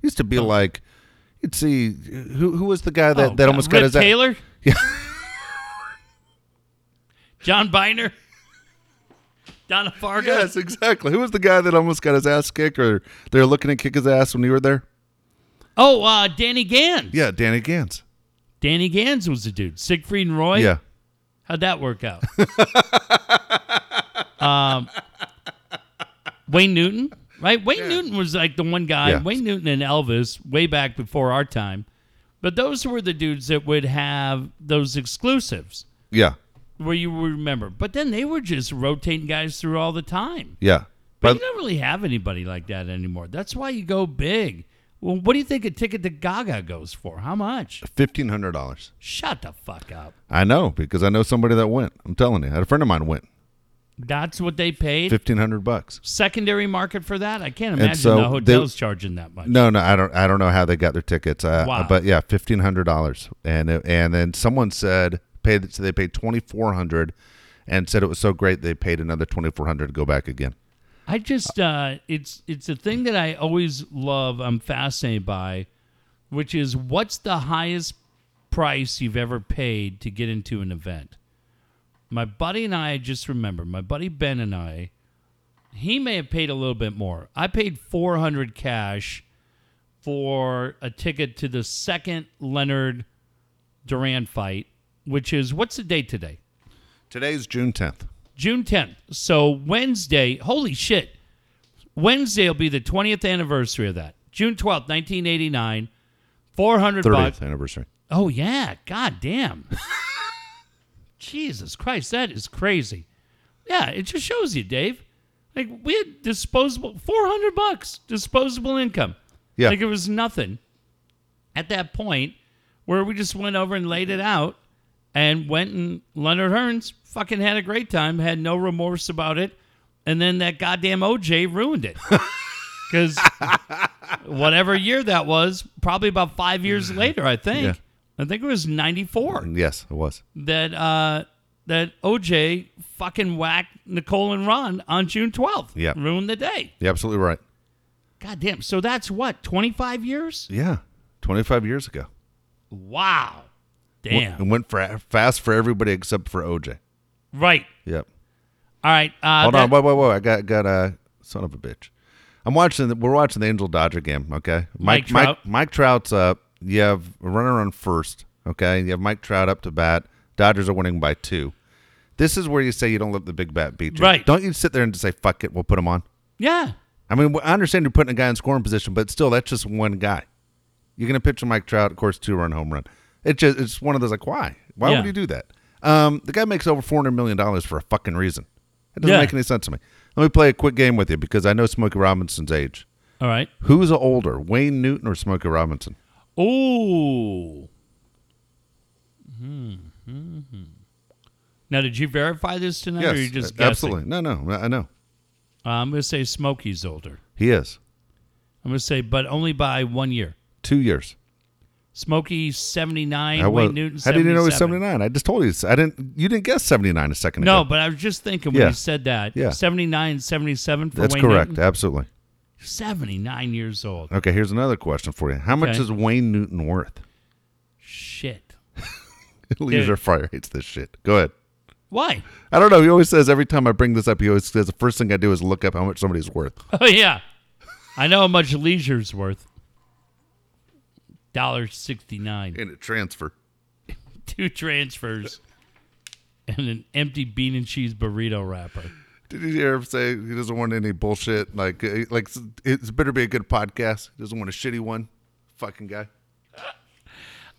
Used to be oh. like, you'd see, who who was the guy that, oh, that almost uh, got Rip his... Rip Taylor? Yeah. John Biner? Donna Fargo? Yes, exactly. Who was the guy that almost got his ass kicked, or they were looking to kick his ass when you were there? Oh, uh, Danny Gans. Yeah, Danny Gans. Danny Gans was the dude. Siegfried and Roy? Yeah. How'd that work out? um, Wayne Newton, right? Wayne yeah. Newton was like the one guy. Yeah. Wayne Newton and Elvis, way back before our time. But those were the dudes that would have those exclusives. Yeah. Where you remember. But then they were just rotating guys through all the time. Yeah. But, but you don't really have anybody like that anymore. That's why you go big. Well, what do you think a ticket to Gaga goes for? How much? fifteen hundred dollars. Shut the fuck up. I know, because I know somebody that went. I'm telling you. I had a friend of mine went. That's what they paid? fifteen hundred bucks. Secondary market for that? I can't imagine so the hotel's they, charging that much. No, no, I don't I don't know how they got their tickets. Uh, wow. But yeah, fifteen hundred dollars. And it, and then someone said paid so they paid twenty-four hundred dollars and said it was so great they paid another twenty-four hundred dollars to go back again. I just, uh, it's it's a thing that I always love, I'm fascinated by, which is what's the highest price you've ever paid to get into an event? My buddy and I, I just remember, my buddy Ben and I, he may have paid a little bit more. I paid four hundred cash for a ticket to the second Leonard Duran fight, which is, what's the date today? Today's June tenth. June tenth. So Wednesday, holy shit, Wednesday will be the twentieth anniversary of that. June twelfth, nineteen eighty-nine, four hundred bucks. thirtieth anniversary. Oh, yeah. God damn. Jesus Christ, that is crazy. Yeah, it just shows you, Dave. Like, we had disposable, four hundred bucks, disposable income. Yeah. Like, it was nothing at that point where we just went over and laid it out and went and Leonard Hearns fucking had a great time, had no remorse about it, and then that goddamn O J ruined it. Because whatever year that was, probably about five years later, I think. Yeah. I think it was ninety-four. Yes, it was. That uh, that O J fucking whacked Nicole and Ron on June twelfth. Yeah. Ruined the day. You're absolutely right. Goddamn. So that's what, twenty-five years? Yeah, twenty-five years ago. Wow. Damn. It went for, fast for everybody except for O J. Right. Yep. All right. Uh, Hold that- on. Whoa, whoa, whoa. I got got a son of a bitch. I'm watching. The, we're watching the Angel Dodger game. Okay. Mike Mike Trout. Mike Trout's up. You have a runner on first. Okay, you have Mike Trout up to bat. Dodgers are winning by two. This is where you say you don't let the big bat beat you. Right. Don't you sit there and just say, fuck it, we'll put him on? Yeah. I mean, I understand you're putting a guy in scoring position, but still, that's just one guy. You're going to pitch a Mike Trout, of course, two-run home run. It just, it's one of those, like, why? Why yeah. would you do that? Um, the guy makes over four hundred million dollars for a fucking reason. It doesn't yeah. make any sense to me. Let me play a quick game with you because I know Smokey Robinson's age. All right. Who's older, Wayne Newton or Smokey Robinson? Oh. Mm-hmm. Now, did you verify this tonight, yes, or you just guessing? Absolutely. No, no, I know. Uh, I'm going to say Smokey's older. He is. I'm going to say, but only by one year. Two years. Smokey seventy-nine, was, Wayne Newton seventy-seven. How did you know he was seventy-nine? I just told you. I didn't. You didn't guess seventy-nine a second ago. No, but I was just thinking when yeah. you said that. Yeah. seventy-nine, seventy-seven for That's Wayne correct. Newton? That's correct. Absolutely. seventy-nine years old. Okay, here's another question for you. How okay. much is Wayne Newton worth? Shit. Leisure Fryer hates this shit. Go ahead. Why? I don't know. He always says, every time I bring this up, he always says the first thing I do is look up how much somebody's worth. Oh, yeah. I know how much Leisure's worth. one dollar sixty-nine. And a transfer. Two transfers. And an empty bean and cheese burrito wrapper. Did you ever say he doesn't want any bullshit? Like, like it better be a good podcast. He doesn't want a shitty one. Fucking guy.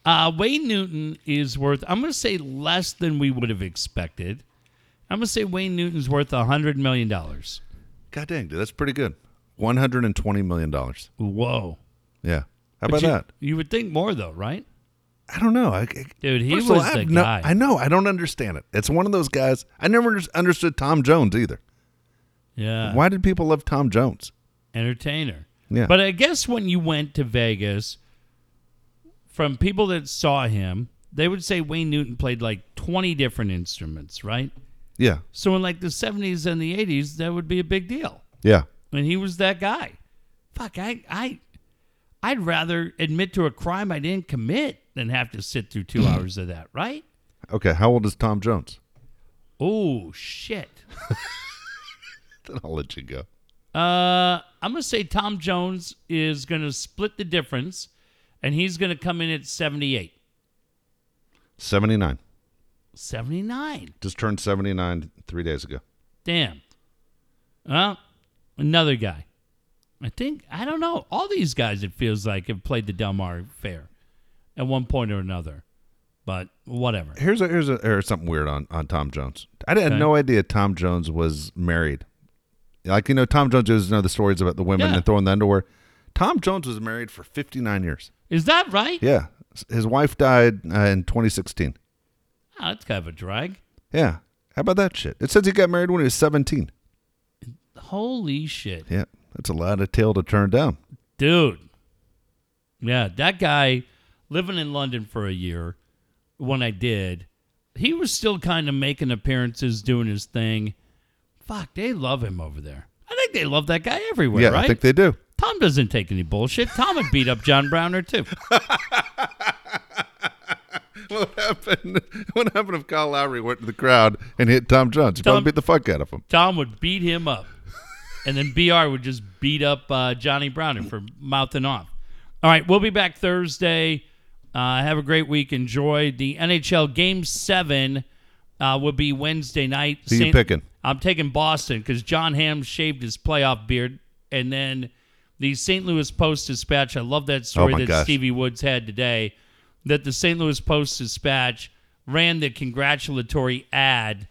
Uh, Wayne Newton is worth, I'm going to say less than we would have expected. I'm going to say Wayne Newton's worth one hundred million dollars. God dang, dude. That's pretty good. one hundred twenty million dollars. Whoa. Yeah. How but about you, that? You would think more, though, right? I don't know. I, I, dude, he was all, the I, guy. No, I know. I don't understand it. It's one of those guys. I never understood Tom Jones either. Yeah. Why did people love Tom Jones? Entertainer. Yeah. But I guess when you went to Vegas... From people that saw him, they would say Wayne Newton played like twenty different instruments, right? Yeah. So in like the seventies and the eighties, that would be a big deal. Yeah. And he was that guy. Fuck, I, I, I'd rather admit to a crime I didn't commit than have to sit through two hours of that, right? Okay, how old is Tom Jones? Oh, shit. Then I'll let you go. Uh, I'm going to say Tom Jones is going to split the difference. And he's going to come in at seventy-eight. seventy-nine. seventy-nine. Just turned seventy-nine three days ago. Damn. Well, another guy. I think, I don't know. All these guys, it feels like, have played the Del Mar Fair at one point or another. But whatever. Here's a, here's, a, here's something weird on, on Tom Jones. I had okay. no idea Tom Jones was married. Like, you know, Tom Jones does know the stories about the women yeah. and throwing the underwear. Tom Jones was married for fifty-nine years. Is that right? Yeah. His wife died uh, in twenty sixteen. Oh, that's kind of a drag. Yeah. How about that shit? It says he got married when he was seventeen. Holy shit. Yeah. That's a lot of tail to turn down. Dude. Yeah. That guy, living in London for a year, when I did, he was still kind of making appearances, doing his thing. Fuck, they love him over there. I think they love that guy everywhere, yeah, right? Yeah, I think they do. Tom doesn't take any bullshit. Tom would beat up John Browner, too. What happened? What happened if Kyle Lowry went to the crowd and hit Tom Jones? He'd probably beat the fuck out of him. Tom would beat him up. And then B R would just beat up uh, Johnny Browner for mouthing off. All right, we'll be back Thursday. Uh, have a great week. Enjoy. The N H L Game seven uh, will be Wednesday night. Who Saint- you picking? I'm taking Boston because John Hamm shaved his playoff beard. And then... The Saint Louis Post-Dispatch, I love that story oh that gosh. Stevie Woods had today, that the Saint Louis Post-Dispatch ran the congratulatory ad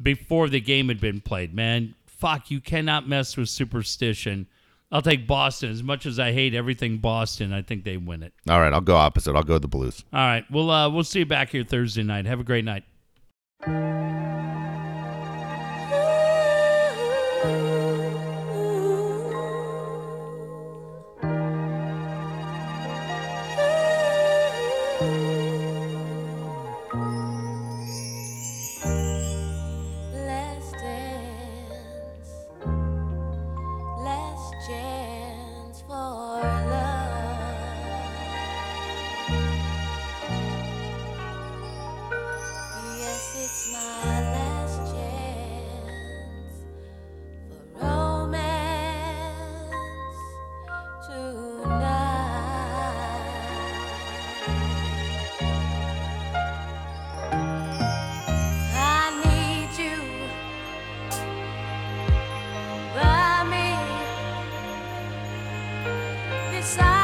before the game had been played. Man, fuck, you cannot mess with superstition. I'll take Boston. As much as I hate everything Boston, I think they win it. All right, I'll go opposite. I'll go the Blues. All right, we'll, uh, we'll see you back here Thursday night. Have a great night. outside.